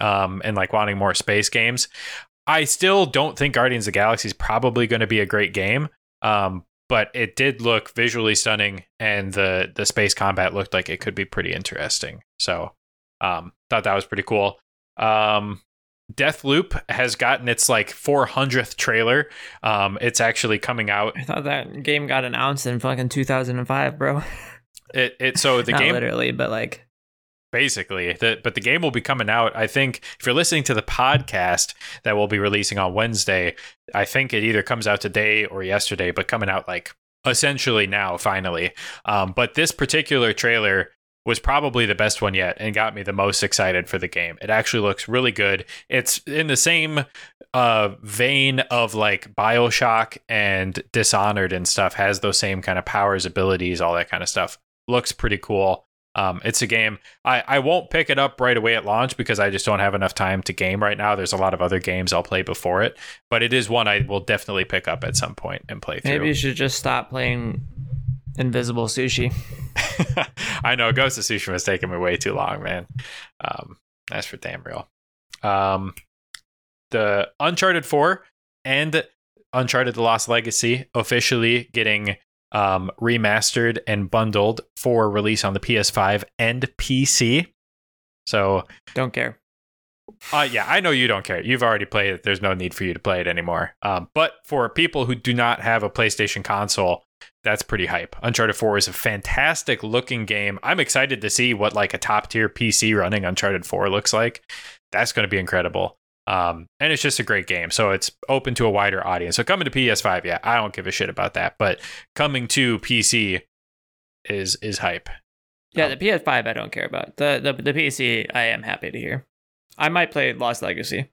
and like wanting more space games. I still don't think Guardians of the Galaxy is probably going to be a great game, but it did look visually stunning, and the space combat looked like it could be pretty interesting. So thought that was pretty cool. Deathloop has gotten its like 400th trailer. It's actually coming out. I thought that game got announced in fucking 2005, bro. So the game, literally, but like basically but the game will be coming out. I think if you're listening to the podcast that we'll be releasing on Wednesday, I think it either comes out today or yesterday, but coming out like essentially now finally. But this particular trailer was probably the best one yet and got me the most excited for the game. It actually looks really good. It's in the same vein of like BioShock and Dishonored and stuff, has those same kind of powers, abilities, all that kind of stuff. Looks pretty cool. It's a game I won't pick it up right away at launch because I just don't have enough time to game right now. There's a lot of other games I'll play before it, but it is one I will definitely pick up at some point and play through. Maybe you should just stop playing Invisible Sushi. I know, Ghost of Tsushima was taking me way too long, man. That's for damn real. The Uncharted 4 and Uncharted The Lost Legacy officially getting remastered and bundled for release on the PS5 and PC. So don't care. Yeah, I know you don't care. You've already played it. There's no need for you to play it anymore. But for people who do not have a PlayStation console, that's pretty hype. Uncharted 4 is a fantastic looking game. I'm excited to see what like a top tier PC running Uncharted 4 looks like. That's going to be incredible. And it's just a great game. So it's open to a wider audience. So coming to PS5, yeah, I don't give a shit about that. But coming to PC is hype. Yeah, the PS5 I don't care about. The PC I am happy to hear. I might play Lost Legacy.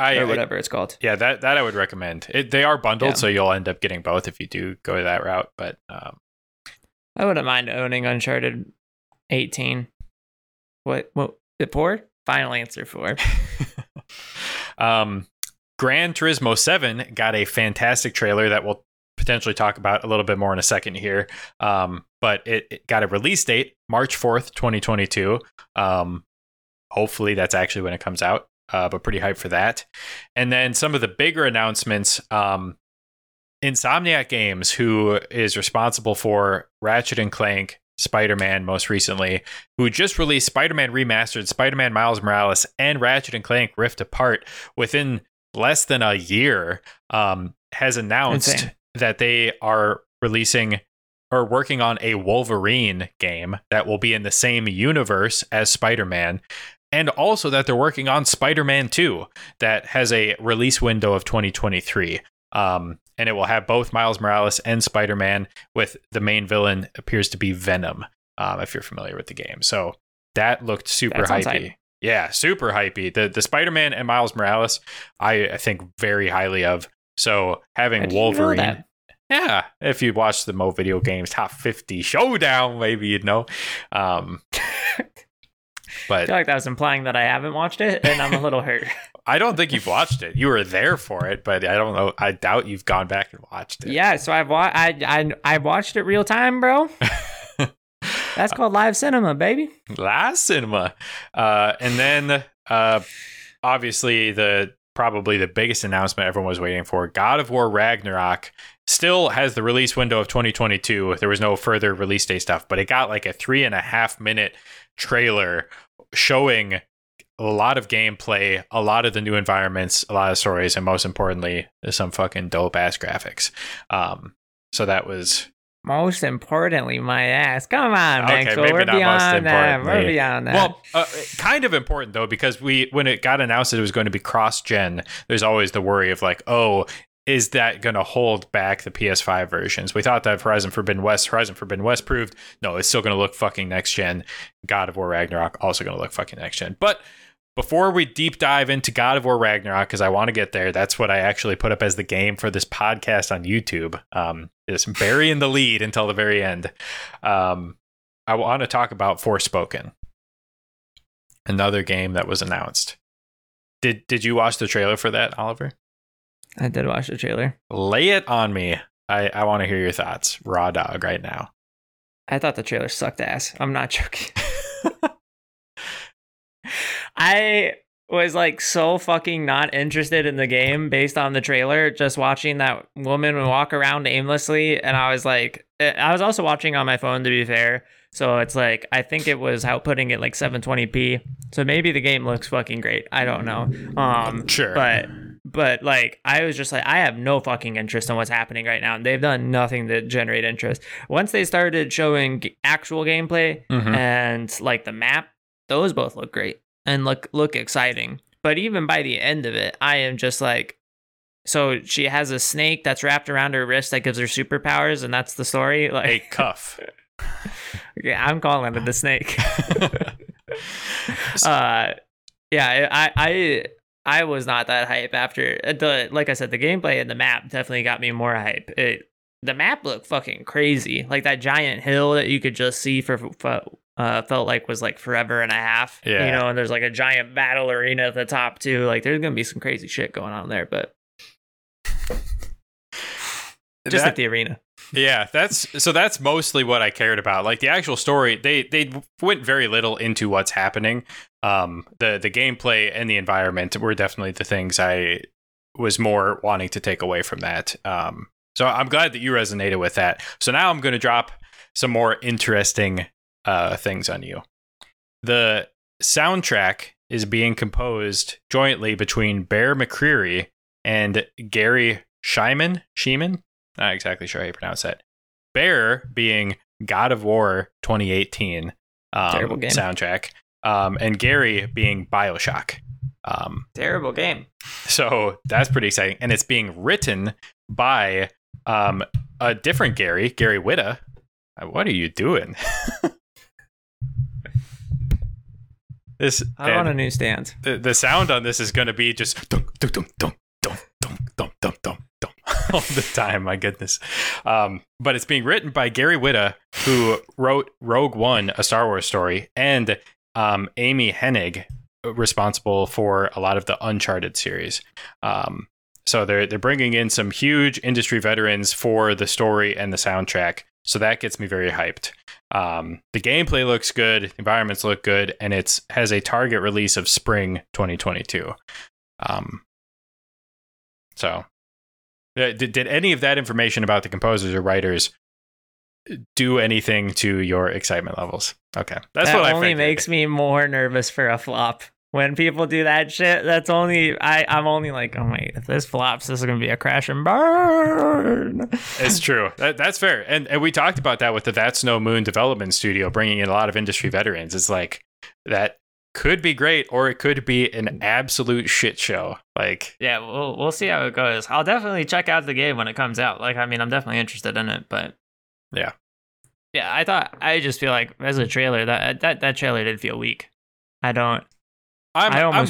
Or whatever it's called. Yeah, that I would recommend. They are bundled, yeah. So you'll end up getting both if you do go that route. But I wouldn't mind owning Uncharted 18. What the poor? Final answer for. Gran Turismo 7 got a fantastic trailer that we'll potentially talk about a little bit more in a second here. But it got a release date, March 4th, 2022. Hopefully that's actually when it comes out. But pretty hyped for that. And then some of the bigger announcements, Insomniac Games, who is responsible for Ratchet and Clank, Spider-Man most recently, who just released Spider-Man Remastered, Spider-Man Miles Morales, and Ratchet and Clank Rift Apart within less than a year, has announced that they are releasing or working on a Wolverine game that will be in the same universe as Spider-Man. And also that they're working on Spider-Man 2 that has a release window of 2023. And it will have both Miles Morales and Spider-Man, with the main villain appears to be Venom, if you're familiar with the game. So that looked super hypey. Yeah, super hypey. The Spider-Man and Miles Morales, I think very highly of. So having Wolverine. Yeah, if you watch the Mo Video Games Top 50 Showdown, maybe you'd know. But I feel like that was implying that I haven't watched it, and I'm a little hurt. I don't think you've watched it. You were there for it, but I don't know. I doubt you've gone back and watched it. Yeah, so I watched it real time, bro. That's called live cinema, baby. Live cinema. And then, obviously, probably the biggest announcement everyone was waiting for, God of War Ragnarok, still has the release window of 2022. There was no further release day stuff, but it got like a 3.5-minute trailer showing a lot of gameplay, a lot of the new environments, a lot of stories, and most importantly, some fucking dope ass graphics. So that was most importantly, my ass. Come on, man. Okay, so we're beyond that. We're beyond that. Well, kind of important though, because when it got announced that it was going to be cross-gen, there's always the worry of like, oh, is that going to hold back the PS5 versions? We thought that Horizon Forbidden West proved, no, it's still going to look fucking next-gen. God of War Ragnarok also going to look fucking next-gen. But before we deep dive into God of War Ragnarok, because I want to get there, that's what I actually put up as the game for this podcast on YouTube. Just burying the lead until the very end. I want to talk about Forspoken, another game that was announced. Did you watch the trailer for that, Oliver? I did watch the trailer. Lay it on me. I want to hear your thoughts. Raw dog right now. I thought the trailer sucked ass. I'm not joking. I was like so fucking not interested in the game based on the trailer, just watching that woman walk around aimlessly. And I was like, I was also watching on my phone, to be fair. So it's like, I think it was outputting at like 720p. So maybe the game looks fucking great. I don't know. Sure. But like, I was just like, I have no fucking interest in what's happening right now. And they've done nothing to generate interest. Once they started showing actual gameplay and like the map, those both look great and look exciting. But even by the end of it, I am just like, so she has a snake that's wrapped around her wrist that gives her superpowers, and that's the story? Like, a cuff. Yeah, I'm calling it the snake. Yeah, I was not that hype after the, like I said, the gameplay and the map definitely got me more hype. The map looked fucking crazy. Like that giant hill that you could just see for felt like was like forever and a half. Yeah. You know, and there's like a giant battle arena at the top too. Like there's gonna be some crazy shit going on there, but just at the arena. Yeah, that's mostly what I cared about. Like the actual story, they went very little into what's happening. The gameplay and the environment were definitely the things I was more wanting to take away from that. So I'm glad that you resonated with that. So now I'm going to drop some more interesting things on you. The soundtrack is being composed jointly between Bear McCreary and Gary Shiman. Not exactly sure how you pronounce that. Bear being God of War 2018 soundtrack, and Gary being BioShock. Terrible game. So that's pretty exciting. And it's being written by a different Gary Whitta. What are you doing? This. I want a new stand. The sound on this is going to be just dum, dum, dum, dum, dum, dum, dum, dum, dum. All the time, my goodness. But it's being written by Gary Whitta, who wrote Rogue One, A Star Wars Story, and Amy Hennig, responsible for a lot of the Uncharted series. So they're bringing in some huge industry veterans for the story and the soundtrack. So that gets me very hyped. The gameplay looks good, environments look good, and it has a target release of spring 2022. So... Did any of that information about the composers or writers do anything to your excitement levels? Okay, that's what I only makes me more nervous for a flop. When people do that shit, that's only I'm only like, oh wait, if this flops, this is gonna be a crash and burn. It's true. That's fair, and we talked about that with the That's No Moon development studio bringing in a lot of industry veterans. It's like that. Could be great, or it could be an absolute shit show. Like, yeah, we'll see how it goes. I'll definitely check out the game when it comes out. Like, I mean, I'm definitely interested in it, but yeah, I just feel like as a trailer, that trailer did feel weak. I'm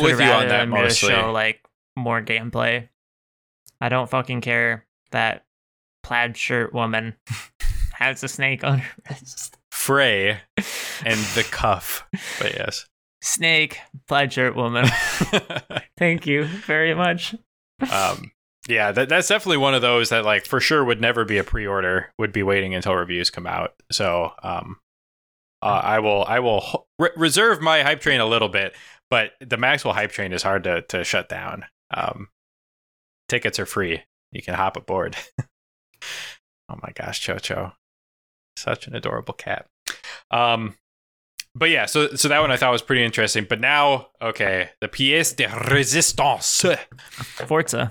with you on that mostly. Show like more gameplay. I don't fucking care that plaid shirt woman has a snake on her wrist. Frey and the cuff, but yes. Snake, plaid shirt woman. Thank you very much. Yeah, that's definitely one of those that, like, for sure would never be a pre-order. Would be waiting until reviews come out. So, I will reserve my hype train a little bit, but the Maxwell hype train is hard to shut down. Tickets are free. You can hop aboard. Oh my gosh, Cho, such an adorable cat. But yeah, so that one I thought was pretty interesting. But now, okay, the pièce de résistance. Forza.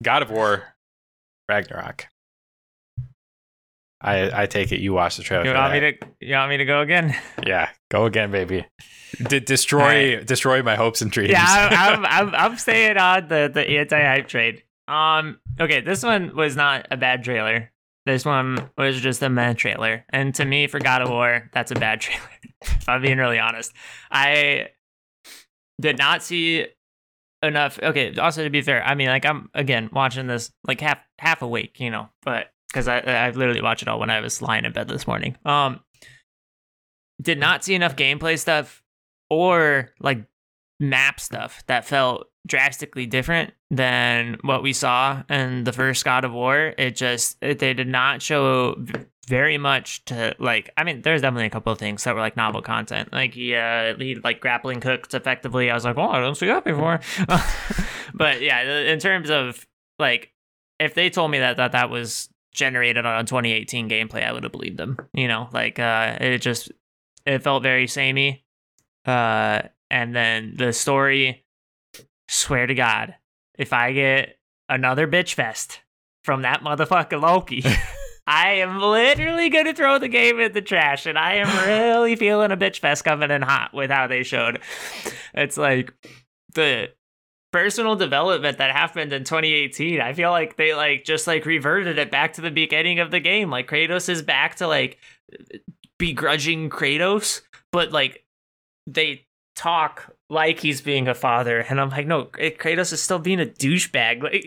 God of War Ragnarok. I take it you watched the trailer. You want me to go again? Yeah, go again, baby. Destroy my hopes and dreams. Yeah, I'm staying on the anti-hype trade. Okay, this one was not a bad trailer. This one was just a meh trailer. And to me, for God of War, that's a bad trailer. If I'm being really honest. I did not see enough. Okay, also to be fair, I mean, like, I'm, again, watching this, like, half awake, you know, but because I literally watched it all when I was lying in bed this morning. Did not see enough gameplay stuff or, like, map stuff that felt drastically different than what we saw in the first God of War. They did not show very much to, like, I mean, there's definitely a couple of things that were like novel content. Like he like grappling hooks effectively. I was like, well, I don't see that before. But yeah, in terms of like, if they told me that was generated on 2018 gameplay, I would have believed them, you know, like, it felt very samey. And then the story, swear to God, if I get another bitch fest from that motherfucker Loki, I am literally going to throw the game in the trash. And I am really feeling a bitch fest coming in hot with how they showed. It's like the personal development that happened in 2018. I feel like they like just like reverted it back to the beginning of the game. Like Kratos is back to like begrudging Kratos, but like they talk like he's being a father, and I'm like, no, Kratos is still being a douchebag. Like,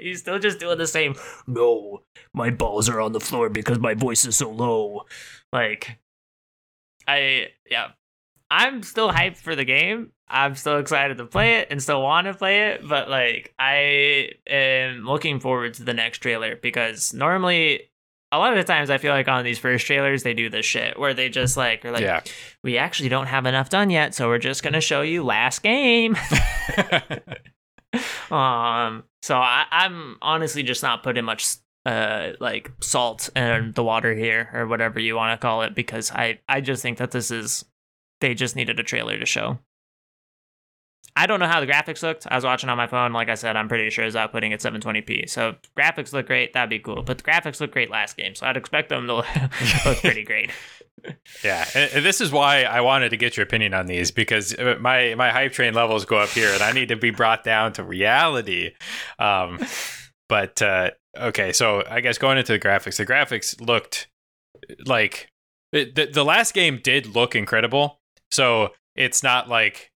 he's still just doing the same. No, my balls are on the floor because my voice is so low. Like, I'm still hyped for the game. I'm still excited to play it and still want to play it, but like, I am looking forward to the next trailer, because normally a lot of the times I feel like on these first trailers, they do this shit where they just like, they're like, yeah, we actually don't have enough done yet, so we're just going to show you last game. So I'm honestly just not putting much like salt in the water here, or whatever you want to call it, because I just think that this is, they just needed a trailer to show. I don't know how the graphics looked. I was watching on my phone. Like I said, I'm pretty sure it's outputting at 720p. So graphics look great. That'd be cool. But the graphics look great last game, so I'd expect them to look pretty great. Yeah, and this is why I wanted to get your opinion on these, because my hype train levels go up here, and I need to be brought down to reality. Okay, so I guess going into the graphics looked like... The last game did look incredible, so it's not like...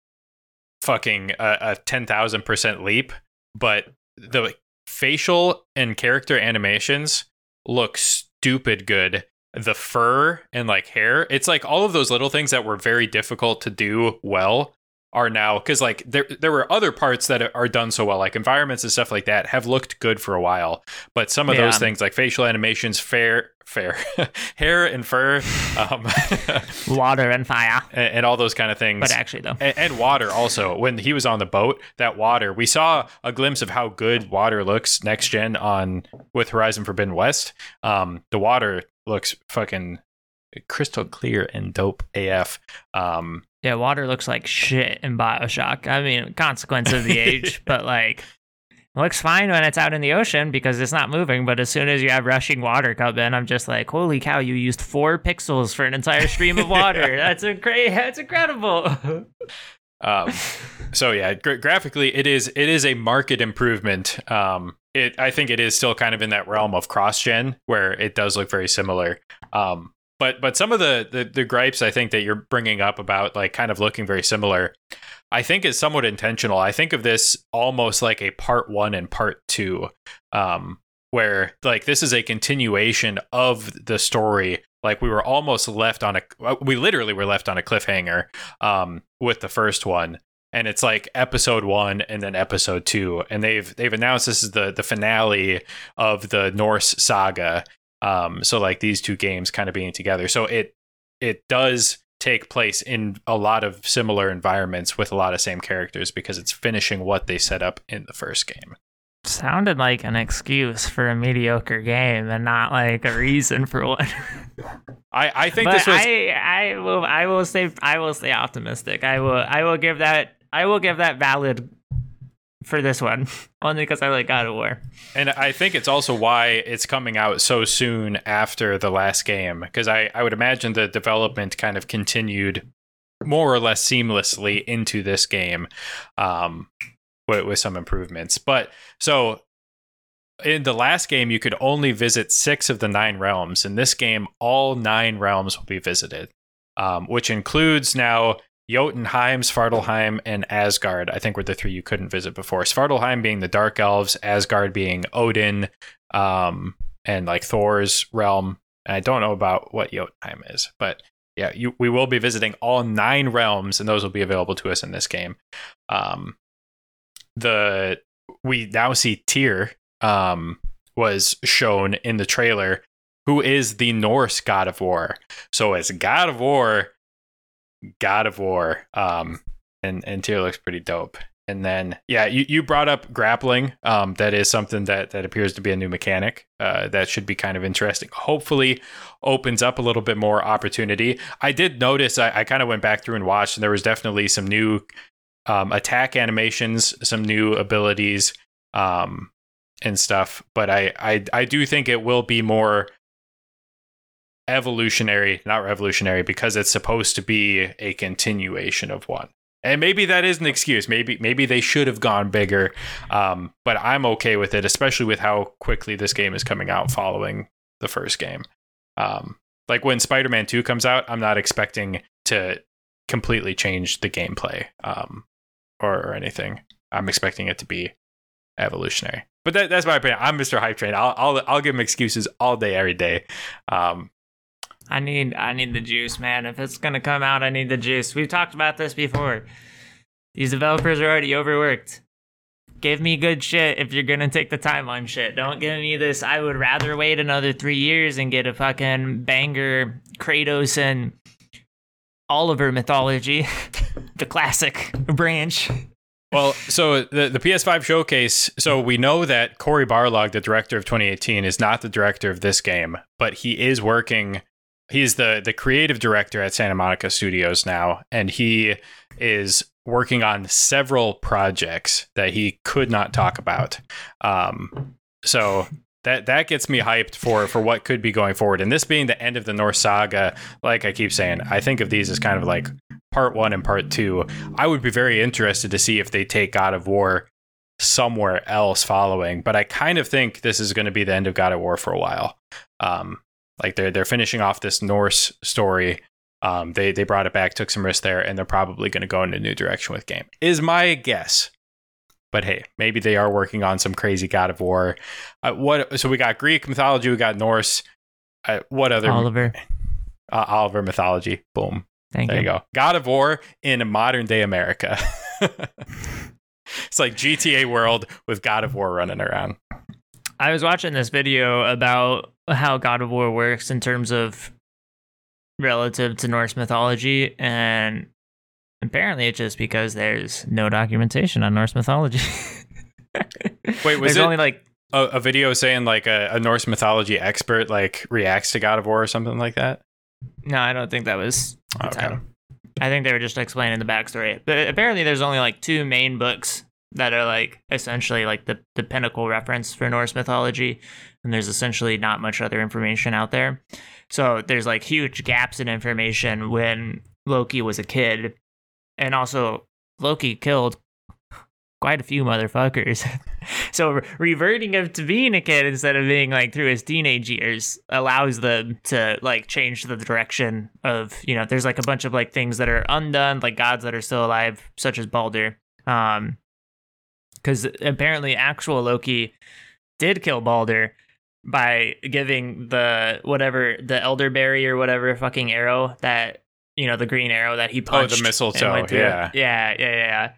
fucking a 10,000% leap, but the facial and character animations look stupid good. The fur and like hair, it's like all of those little things that were very difficult to do well are now, because like there were other parts that are done so well, like environments and stuff like that have looked good for a while, but some of those things like facial animations, fair hair and fur, water and fire, and all those kind of things. But actually though, and water also, when he was on the boat, that water, we saw a glimpse of how good water looks next gen on with Horizon Forbidden West. The water looks fucking crystal clear and dope AF. Yeah, water looks like shit in BioShock. I mean, consequence of the age, but like, it looks fine when it's out in the ocean because it's not moving. But as soon as you have rushing water come in, I'm just like, holy cow, you used 4 pixels for an entire stream of water. Yeah. That's incredible. So yeah, graphically, it is a marked improvement. I think it is still kind of in that realm of cross-gen where it does look very similar. But some of the gripes I think that you're bringing up about like kind of looking very similar, I think is somewhat intentional. I think of this almost like a part 1 and part 2, where like this is a continuation of the story. Like we were almost literally were left on a cliffhanger with the first one. And it's like episode 1 and then episode 2. And they've announced this is the finale of the Norse saga. So like these two games kind of being together. So it does take place in a lot of similar environments with a lot of same characters because it's finishing what they set up in the first game. Sounded like an excuse for a mediocre game and not like a reason for one. I think but this was I will stay optimistic. I will give that valid for this one, only because I like God of War. And I think it's also why it's coming out so soon after the last game, because I would imagine the development kind of continued more or less seamlessly into this game with some improvements. But so in the last game, you could only visit 6 of the 9 realms. In this game, all 9 realms will be visited, which includes now Jotunheim, Svartalheim, and Asgard, I think, were the 3 you couldn't visit before. Svartalheim being the Dark Elves, Asgard being Odin, and like Thor's realm. And I don't know about what Jotunheim is, but yeah, we will be visiting all 9 realms, and those will be available to us in this game. We now see Tyr was shown in the trailer, who is the Norse God of War. So it's God of War, and Tyr looks pretty dope. And then yeah, you brought up grappling. That is something that appears to be a new mechanic that should be kind of interesting. Hopefully opens up a little bit more opportunity. I did notice I kind of went back through and watched, and there was definitely some new attack animations, some new abilities and stuff, but I do think it will be more evolutionary, not revolutionary, because it's supposed to be a continuation of one. And maybe that is an excuse. Maybe they should have gone bigger, but I'm okay with it, especially with how quickly this game is coming out following the first game. Like when Spider-Man 2 comes out, I'm not expecting to completely changed the gameplay or anything. I'm expecting it to be evolutionary. But that's my opinion. I'm Mr. Hype Train. I'll give him excuses all day, every day. I need the juice, man. If it's gonna come out, I need the juice. We've talked about this before. These developers are already overworked. Give me good shit if you're gonna take the timeline shit. Don't give me this. I would rather wait another 3 years and get a fucking banger Kratos and Oliver mythology, the classic branch. Well, so the PS5 showcase, so we know that Cory Barlog, the director of 2018, is not the director of this game, but he is working. He's the creative director at Santa Monica Studios now, and he is working on several projects that he could not talk about. So that gets me hyped for what could be going forward. And this being the end of the Norse saga, like I keep saying, I think of these as kind of like Part 1 and Part 2. I would be very interested to see if they take God of War somewhere else following, but I kind of think this is going to be the end of God of War for a while. Like they're finishing off this Norse story. They brought it back, took some risks there, and they're probably going to go in a new direction with game. Is my guess. But hey, maybe they are working on some crazy God of War. So we got Greek mythology, we got Norse. What other? Oliver mythology. Boom. There you go. God of War in modern day America. It's like GTA world with God of War running around. I was watching this video about how God of War works in terms of relative to Norse mythology. And apparently it's just because there's no documentation on Norse mythology. Wait, was it only like a video saying like a Norse mythology expert like reacts to God of War or something like that? No, I don't think that was the title. I think they were just explaining the backstory. But apparently there's only like two main books that are like essentially like the pinnacle reference for Norse mythology. And there's essentially not much other information out there. So there's like huge gaps in information when Loki was a kid. And also Loki killed quite a few motherfuckers. So reverting him to being a kid instead of being like through his teenage years allows them to like change the direction of, you know, there's like a bunch of like things that are undone, like gods that are still alive, such as Baldur. Because apparently actual Loki did kill Baldur by giving the elderberry or whatever fucking arrow that, you know, the green arrow that he punched. Oh, the mistletoe. Yeah.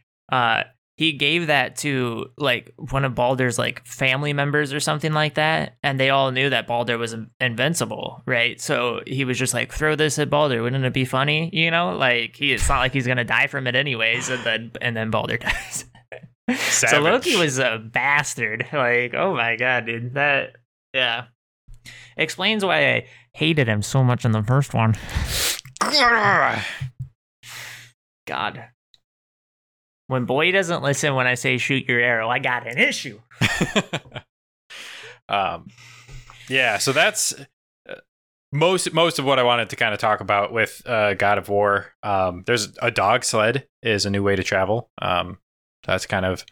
He gave that to like one of Baldur's like family members or something like that. And they all knew that Baldur was invincible, right? So he was just like, throw this at Baldur. Wouldn't it be funny? You know, like it's not like he's going to die from it anyways. And then Baldur dies. So Loki was a bastard. Like, oh my God, dude. That, yeah. Explains why I hated him so much in the first one. God. When boy doesn't listen when I say shoot your arrow, I got an issue. Yeah, so that's most of what I wanted to kind of talk about with God of War. There's a dog sled is a new way to travel. That's kind of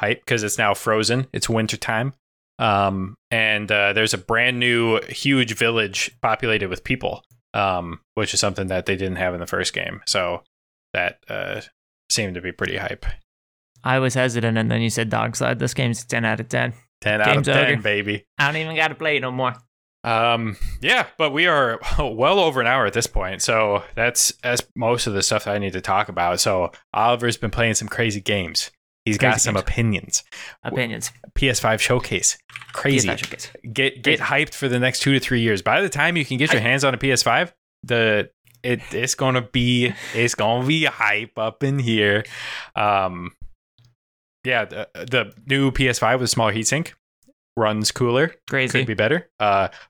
hype because it's now frozen. It's wintertime. And there's a brand new huge village populated with people, which is something that they didn't have in the first game. So that... seemed to be pretty hype. I was hesitant, and then you said dog slide. This game's 10 out of 10. 10 out of 10, baby. I don't even got to play it no more. Yeah, but we are well over an hour at this point, so that's most of the stuff that I need to talk about. So Oliver's been playing some crazy games. He's got some opinions. PS5 showcase. Crazy. Get hyped for the next 2 to 3 years. By the time you can get your hands on a PS5, It's gonna be hype up in here. Yeah, the new PS5 with a smaller heatsink runs cooler. Crazy, could be better.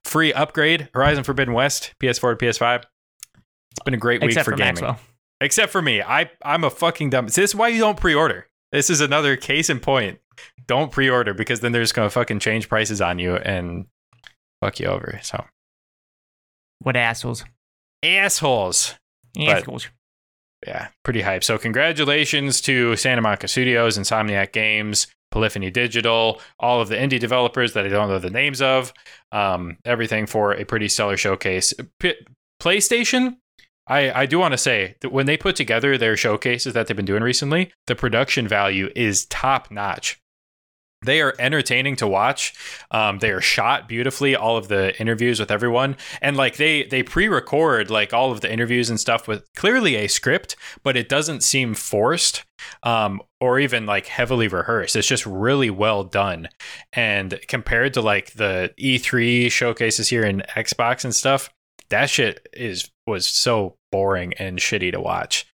Free upgrade. Horizon Forbidden West, PS4 to PS5. It's been a great week for gaming. Maxwell. Except for me, I'm a fucking dumb. This is why you don't pre-order. This is another case in point. Don't pre-order because then they're just gonna fucking change prices on you and fuck you over. So, what assholes. Assholes. Yeah, pretty hype. So congratulations to Santa Monica Studios, Insomniac Games, Polyphony Digital, all of the indie developers that I don't know the names of, everything for a pretty stellar showcase. PlayStation I do want to say that when they put together their showcases that they've been doing recently, the production value is top notch. They are entertaining to watch. They are shot beautifully, all of the interviews with everyone. And like they pre-record like all of the interviews and stuff with clearly a script, but it doesn't seem forced or even like heavily rehearsed. It's just really well done. And compared to like the E3 showcases here in Xbox and stuff, that shit was so boring and shitty to watch.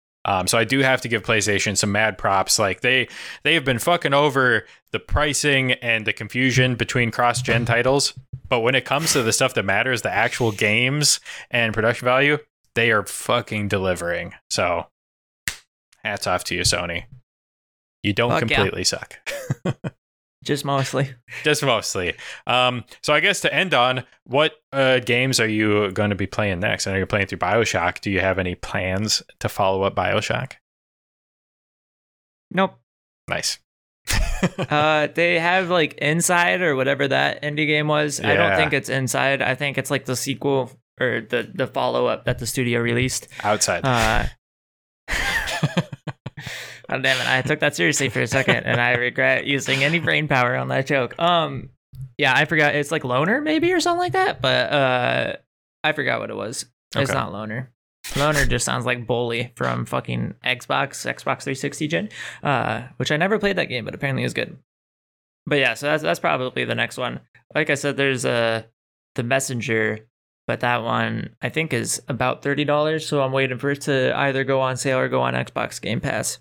So I do have to give PlayStation some mad props. Like they have been fucking over the pricing and the confusion between cross-gen titles. But when it comes to the stuff that matters, the actual games and production value, they are fucking delivering. So hats off to you, Sony. You don't completely suck. Just mostly. So I guess to end on, what games are you going to be playing next? I know you're playing through BioShock. Do you have any plans to follow up BioShock? Nope. Nice. They have like Inside or whatever that indie game was. Yeah. I don't think it's Inside. I think it's like the sequel or the follow-up that the studio released. Outside. Oh, damn it. I took that seriously for a second, and I regret using any brain power on that joke. Yeah, I forgot. It's like Loner, maybe, or something like that, but I forgot what it was. Okay. It's not Loner. Loner just sounds like Bully from fucking Xbox 360 gen, which I never played that game, but apparently is good. But yeah, so that's probably the next one. Like I said, there's The Messenger, but that one, I think, is about $30, so I'm waiting for it to either go on sale or go on Xbox Game Pass.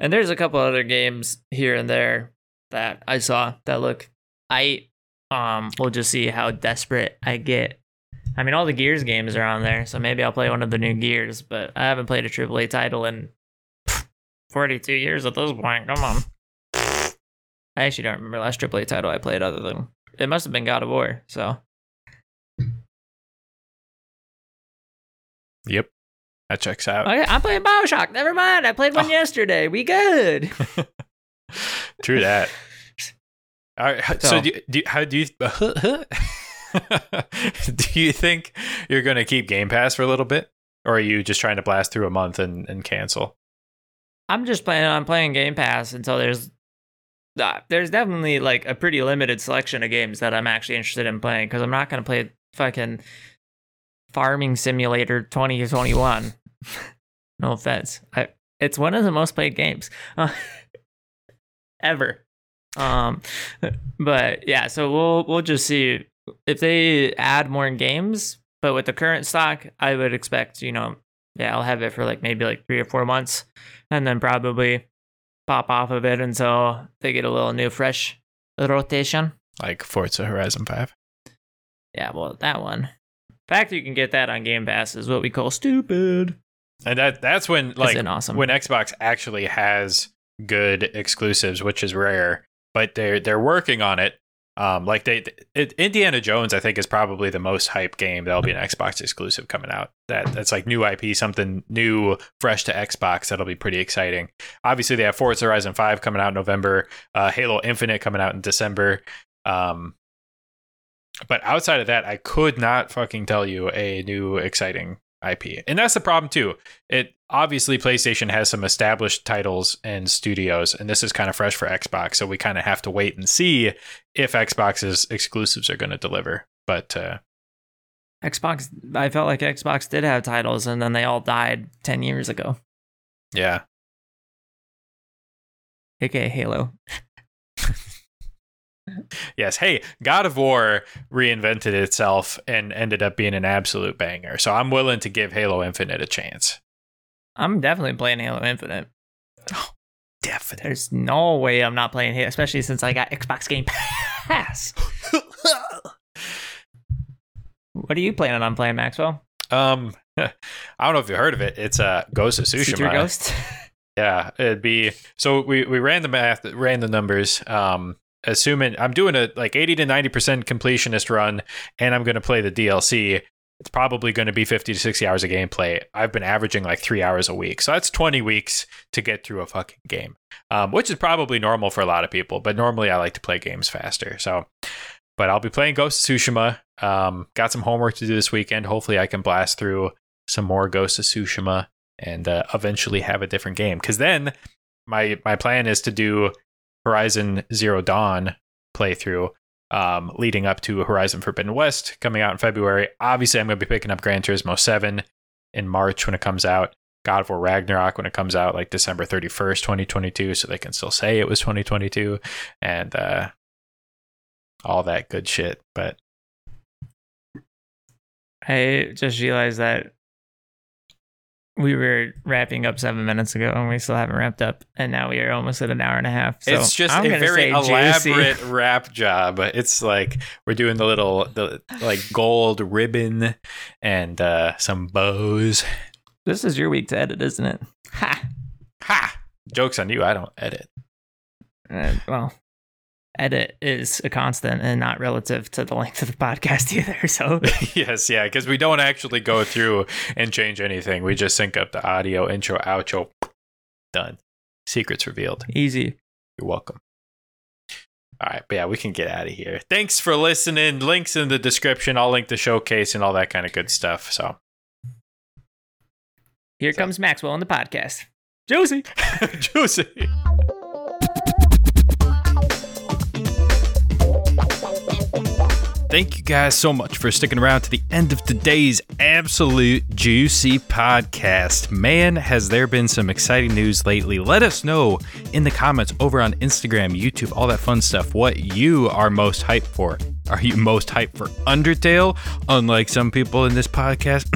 And there's a couple other games here and there that I saw that look. We'll just see how desperate I get. I mean, all the Gears games are on there, so maybe I'll play one of the new Gears, but I haven't played a AAA title in 42 years at this point. Come on. I actually don't remember the last AAA title I played other than... It must have been God of War, so... Yep. That checks out. Okay, I'm playing BioShock. Never mind. I played one yesterday. We good. True that. All right. So do you think you're going to keep Game Pass for a little bit, or are you just trying to blast through a month and cancel? I'm just planning on playing Game Pass until there's definitely like a pretty limited selection of games that I'm actually interested in playing, because I'm not going to play fucking Farming Simulator 2021. No offense. It's one of the most played games ever. But yeah, so we'll just see if they add more games. But with the current stock, I would expect, I'll have it for like maybe like 3 or 4 months, and then probably pop off of it until they get a little new fresh rotation. Like Forza Horizon 5. Yeah, well, that one. The fact that you can get that on Game Pass is what we call stupid. And that's when, like, awesome. When Xbox actually has good exclusives, which is rare, but they're working on it. Indiana Jones, I think, is probably the most hype game that'll be an Xbox exclusive coming out. That's like new IP, something new, fresh to Xbox. That'll be pretty exciting. Obviously, they have Forza Horizon 5 coming out in November, Halo Infinite coming out in December. But outside of that, I could not fucking tell you a new exciting IP. And that's the problem, too. It obviously, PlayStation has some established titles and studios, and this is kind of fresh for Xbox. So we kind of have to wait and see if Xbox's exclusives are going to deliver. But Xbox, I felt like Xbox did have titles, and then they all died 10 years ago. Yeah. Okay, Halo. Yes. Hey, God of War reinvented itself and ended up being an absolute banger. So I'm willing to give Halo Infinite a chance. I'm definitely playing Halo Infinite. Oh, definitely. There's no way I'm not playing Halo, especially since I got Xbox Game Pass. What are you planning on playing, Maxwell? I don't know if you heard of it. It's Ghost of Tsushima. Is it your Ghost? Yeah, it'd be. So we ran the math, ran the numbers. Assuming I'm doing a like 80 to 90% completionist run, and I'm going to play the DLC, it's probably going to be 50 to 60 hours of gameplay. I've been averaging like 3 hours a week. So that's 20 weeks to get through a fucking game, which is probably normal for a lot of people. But normally I like to play games faster. But I'll be playing Ghost of Tsushima. Got some homework to do this weekend. Hopefully I can blast through some more Ghost of Tsushima, and eventually have a different game. Because then my plan is to do Horizon Zero Dawn playthrough leading up to Horizon Forbidden West coming out in February. Obviously, I'm going to be picking up Gran Turismo 7 in March when it comes out. God of War Ragnarok when it comes out, like December 31st, 2022. So they can still say it was 2022 and all that good shit. But I just realized that we were wrapping up 7 minutes ago and we still haven't wrapped up. And now we are almost at an hour and a half. So it's just a very elaborate juicy wrap job. It's like we're doing the little, like gold ribbon and some bows. This is your week to edit, isn't it? Ha! Ha! Joke's on you. I don't edit. Well, edit is a constant and not relative to the length of the podcast either. So yes, yeah, because we don't actually go through and change anything. We just sync up the audio, intro, outro, done. Secrets revealed. Easy. You're welcome. All right, but yeah, we can get out of here. Thanks for listening. Links in the description. I'll link the showcase and all that kind of good stuff. So here comes Maxwell on the podcast. Josie. Josie. Thank you guys so much for sticking around to the end of today's absolute juicy podcast. Man, has there been some exciting news lately. Let us know in the comments over on Instagram, YouTube, all that fun stuff, what you are most hyped for. Are you most hyped for Undertale, unlike some people in this podcast,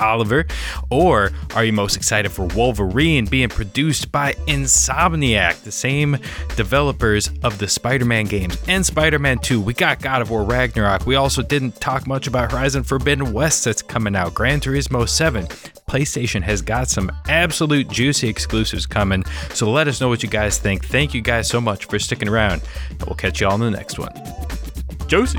Oliver? Or are you most excited for Wolverine being produced by Insomniac, the same developers of the Spider-Man games and Spider-Man 2? We got God of War Ragnarok. We also didn't talk much about Horizon Forbidden West that's coming out. Gran Turismo 7. PlayStation has got some absolute juicy exclusives coming. So let us know what you guys think. Thank you guys so much for sticking around. And we'll catch you all in the next one. Josie.